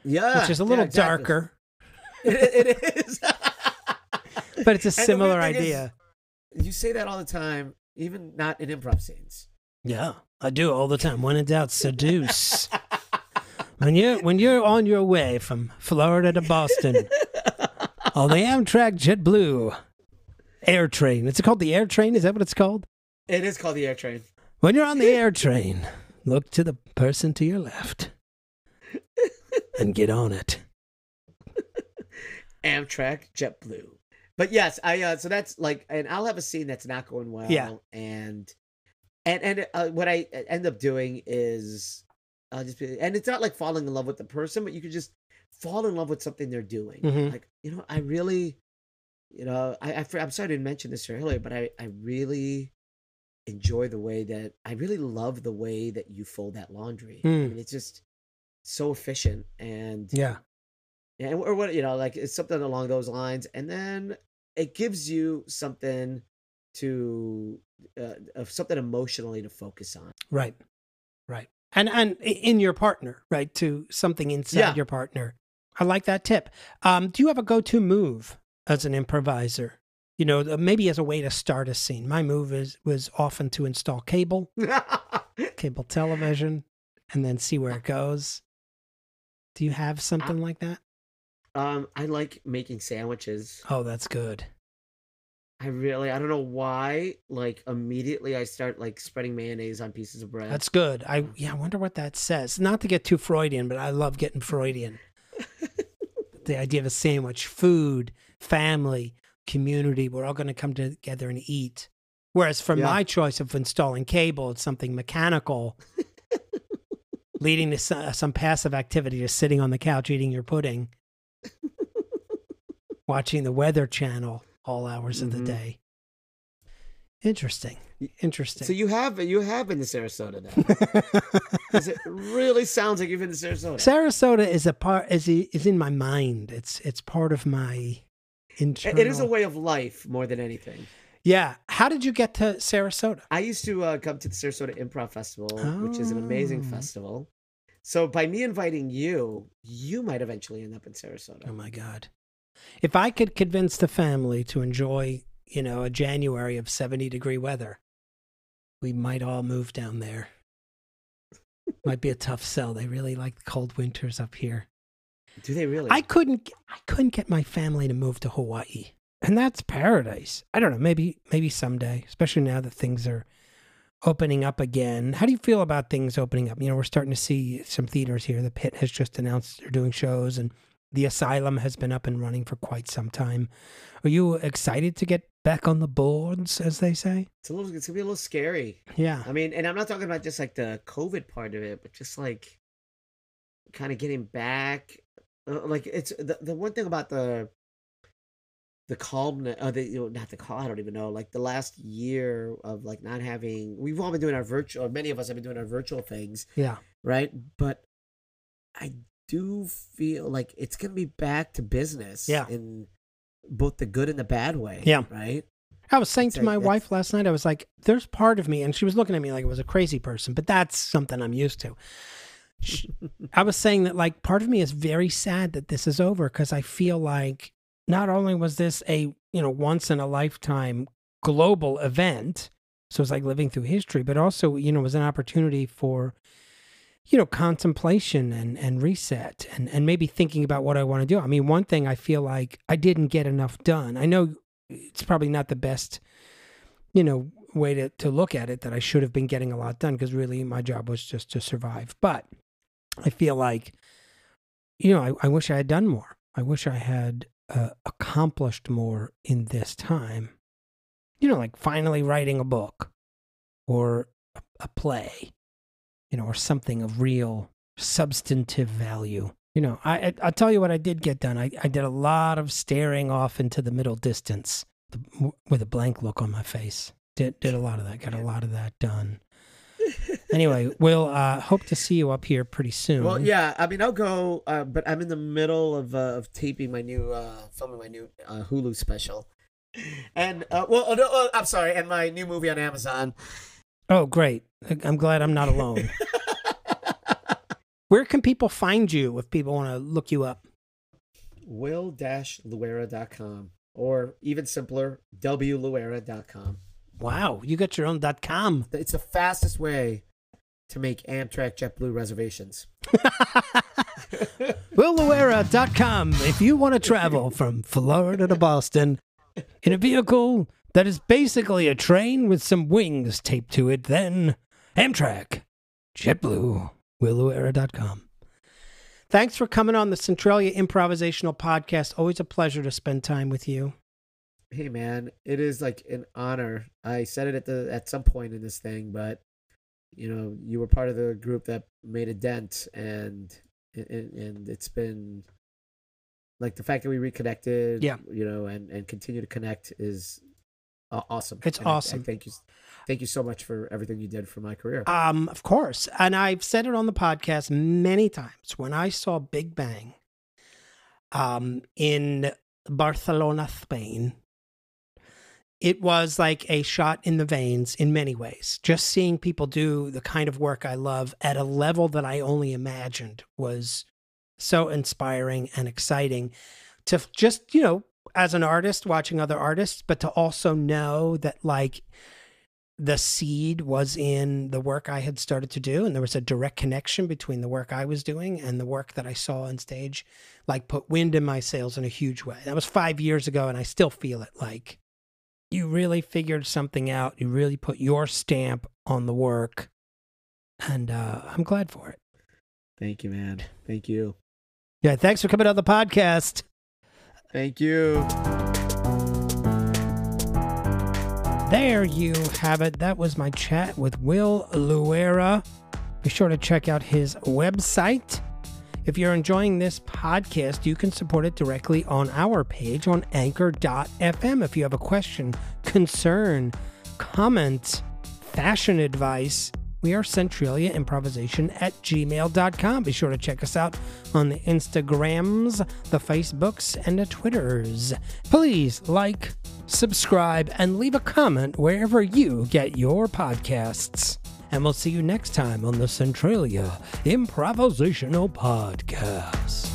Yeah. Which is a little exactly. darker. It is. But it's a similar idea. You say that all the time, even not in improv scenes. Yeah, I do all the time. When in doubt, seduce. When you're on your way from Florida to Boston, on the Amtrak JetBlue air train. It's called the air train? Is that what it's called? It is called the air train. When you're on the air train, look to the person to your left and get on it. Amtrak JetBlue. But yes, so that's like, and I'll have a scene that's not going well. Yeah. And what I end up doing is I'll just be, and it's not like falling in love with the person, but you could just fall in love with something they're doing. Mm-hmm. Like, you know, I really, you know, I'm sorry I didn't mention this earlier, but I really enjoy the way that, I really love the way that you fold that laundry. I mean, it's just so efficient, and yeah, and or what, you know, like it's something along those lines, and then it gives you something to, something emotionally to focus on. Right, right, and in your partner, right, to something inside your partner. I like that tip. Do you have a go-to move as an improviser, you know, maybe as a way to start a scene? My move was often to install cable television, and then see where it goes. Do you have something like that? I like making sandwiches. Oh, that's good. I don't know why, like, immediately I start, like, spreading mayonnaise on pieces of bread. That's good. I wonder what that says. Not to get too Freudian, but I love getting Freudian. The idea of a sandwich, food, family, community, we're all going to come together and eat. Whereas for my choice of installing cable, it's something mechanical, leading to some passive activity, just sitting on the couch, eating your pudding, watching the Weather Channel all hours of the day. Interesting. Interesting. So you have been to Sarasota now. Because it really sounds like you've been to Sarasota. Sarasota is is in my mind. It's part of my internal. It is a way of life more than anything. Yeah. How did you get to Sarasota? I used to come to the Sarasota Improv Festival, which is an amazing festival. So by me inviting you, you might eventually end up in Sarasota. Oh my God. If I could convince the family to enjoy, you know, a January of 70-degree weather, we might all move down there. Might be a tough sell. They really like the cold winters up here. Do they really? I couldn't get my family to move to Hawaii. And that's paradise. I don't know, maybe someday, especially now that things are opening up again. How do you feel about things opening up? You know, we're starting to see some theaters here. The Pit has just announced they're doing shows, and the Asylum has been up and running for quite some time. Are you excited to get back on the boards, as they say? It's gonna be a little scary. Yeah. I mean, and I'm not talking about just like the COVID part of it, but just like kind of getting back. Like it's the one thing about the calmness, I don't even know, like the last year of like not having, we've all been doing our virtual, many of us have been doing our virtual things. Yeah. Right. But I do feel like it's going to be back to business. Yeah. In both the good and the bad way. Yeah. Right. I was saying to my wife last night, I was like, there's part of me, and she was looking at me like I was a crazy person, but that's something I'm used to. I was saying that like part of me is very sad that this is over, because I feel like not only was this a, you know, once in a lifetime global event, so it's like living through history, but also, you know, it was an opportunity for, you know, contemplation and reset and maybe thinking about what I want to do. I mean, one thing I feel like I didn't get enough done. I know it's probably not the best, you know, way to look at it, that I should have been getting a lot done, because really my job was just to survive. But I feel like, you know, I wish I had done more. I wish I had accomplished more in this time, you know, like finally writing a book or a play, you know, or something of real substantive value. You know, I'll tell you what I did get done. I did a lot of staring off into the middle distance with a blank look on my face. Did a lot of that, got a lot of that done. Anyway, Will, hope to see you up here pretty soon. Well, yeah, I mean, I'll go, but I'm in the middle of taping my new, filming my new Hulu special, and I'm sorry, and my new movie on Amazon. Oh, great! I'm glad I'm not alone. Where can people find you if people want to look you up? Will-Luera.com, or even simpler, wluera.com. Wow, you got your own .com. It's the fastest way to make Amtrak JetBlue reservations. WillLuera.com. If you want to travel from Florida to Boston in a vehicle that is basically a train with some wings taped to it, then Amtrak, JetBlue, WillLuera.com. Thanks for coming on the Centralia Improvisational Podcast. Always a pleasure to spend time with you. Hey man, it is like an honor. I said it at some point in this thing, but you know, you were part of the group that made a dent, and it's been like the fact that we reconnected, yeah, you know, and continue to connect is awesome. It's awesome. Thank you so much for everything you did for my career. Of course, and I've said it on the podcast many times. When I saw Big Bang, in Barcelona, Spain. It was like a shot in the veins in many ways. Just seeing people do the kind of work I love at a level that I only imagined was so inspiring and exciting to just, you know, as an artist watching other artists, but to also know that like the seed was in the work I had started to do. And there was a direct connection between the work I was doing and the work that I saw on stage, like put wind in my sails in a huge way. That was 5 years ago. And I still feel it like, you really figured something out. You really put your stamp on the work. And I'm glad for it. Thank you, man. Thank you. Yeah, thanks for coming on the podcast. Thank you. There you have it. That was my chat with Will Luera. Be sure to check out his website. If you're enjoying this podcast, you can support it directly on our page on anchor.fm. If you have a question, concern, comment, fashion advice, we are centraliaimprovisation@gmail.com. Be sure to check us out on the Instagrams, the Facebooks, and the Twitters. Please like, subscribe, and leave a comment wherever you get your podcasts. And we'll see you next time on the Centralia Improvisational Podcast.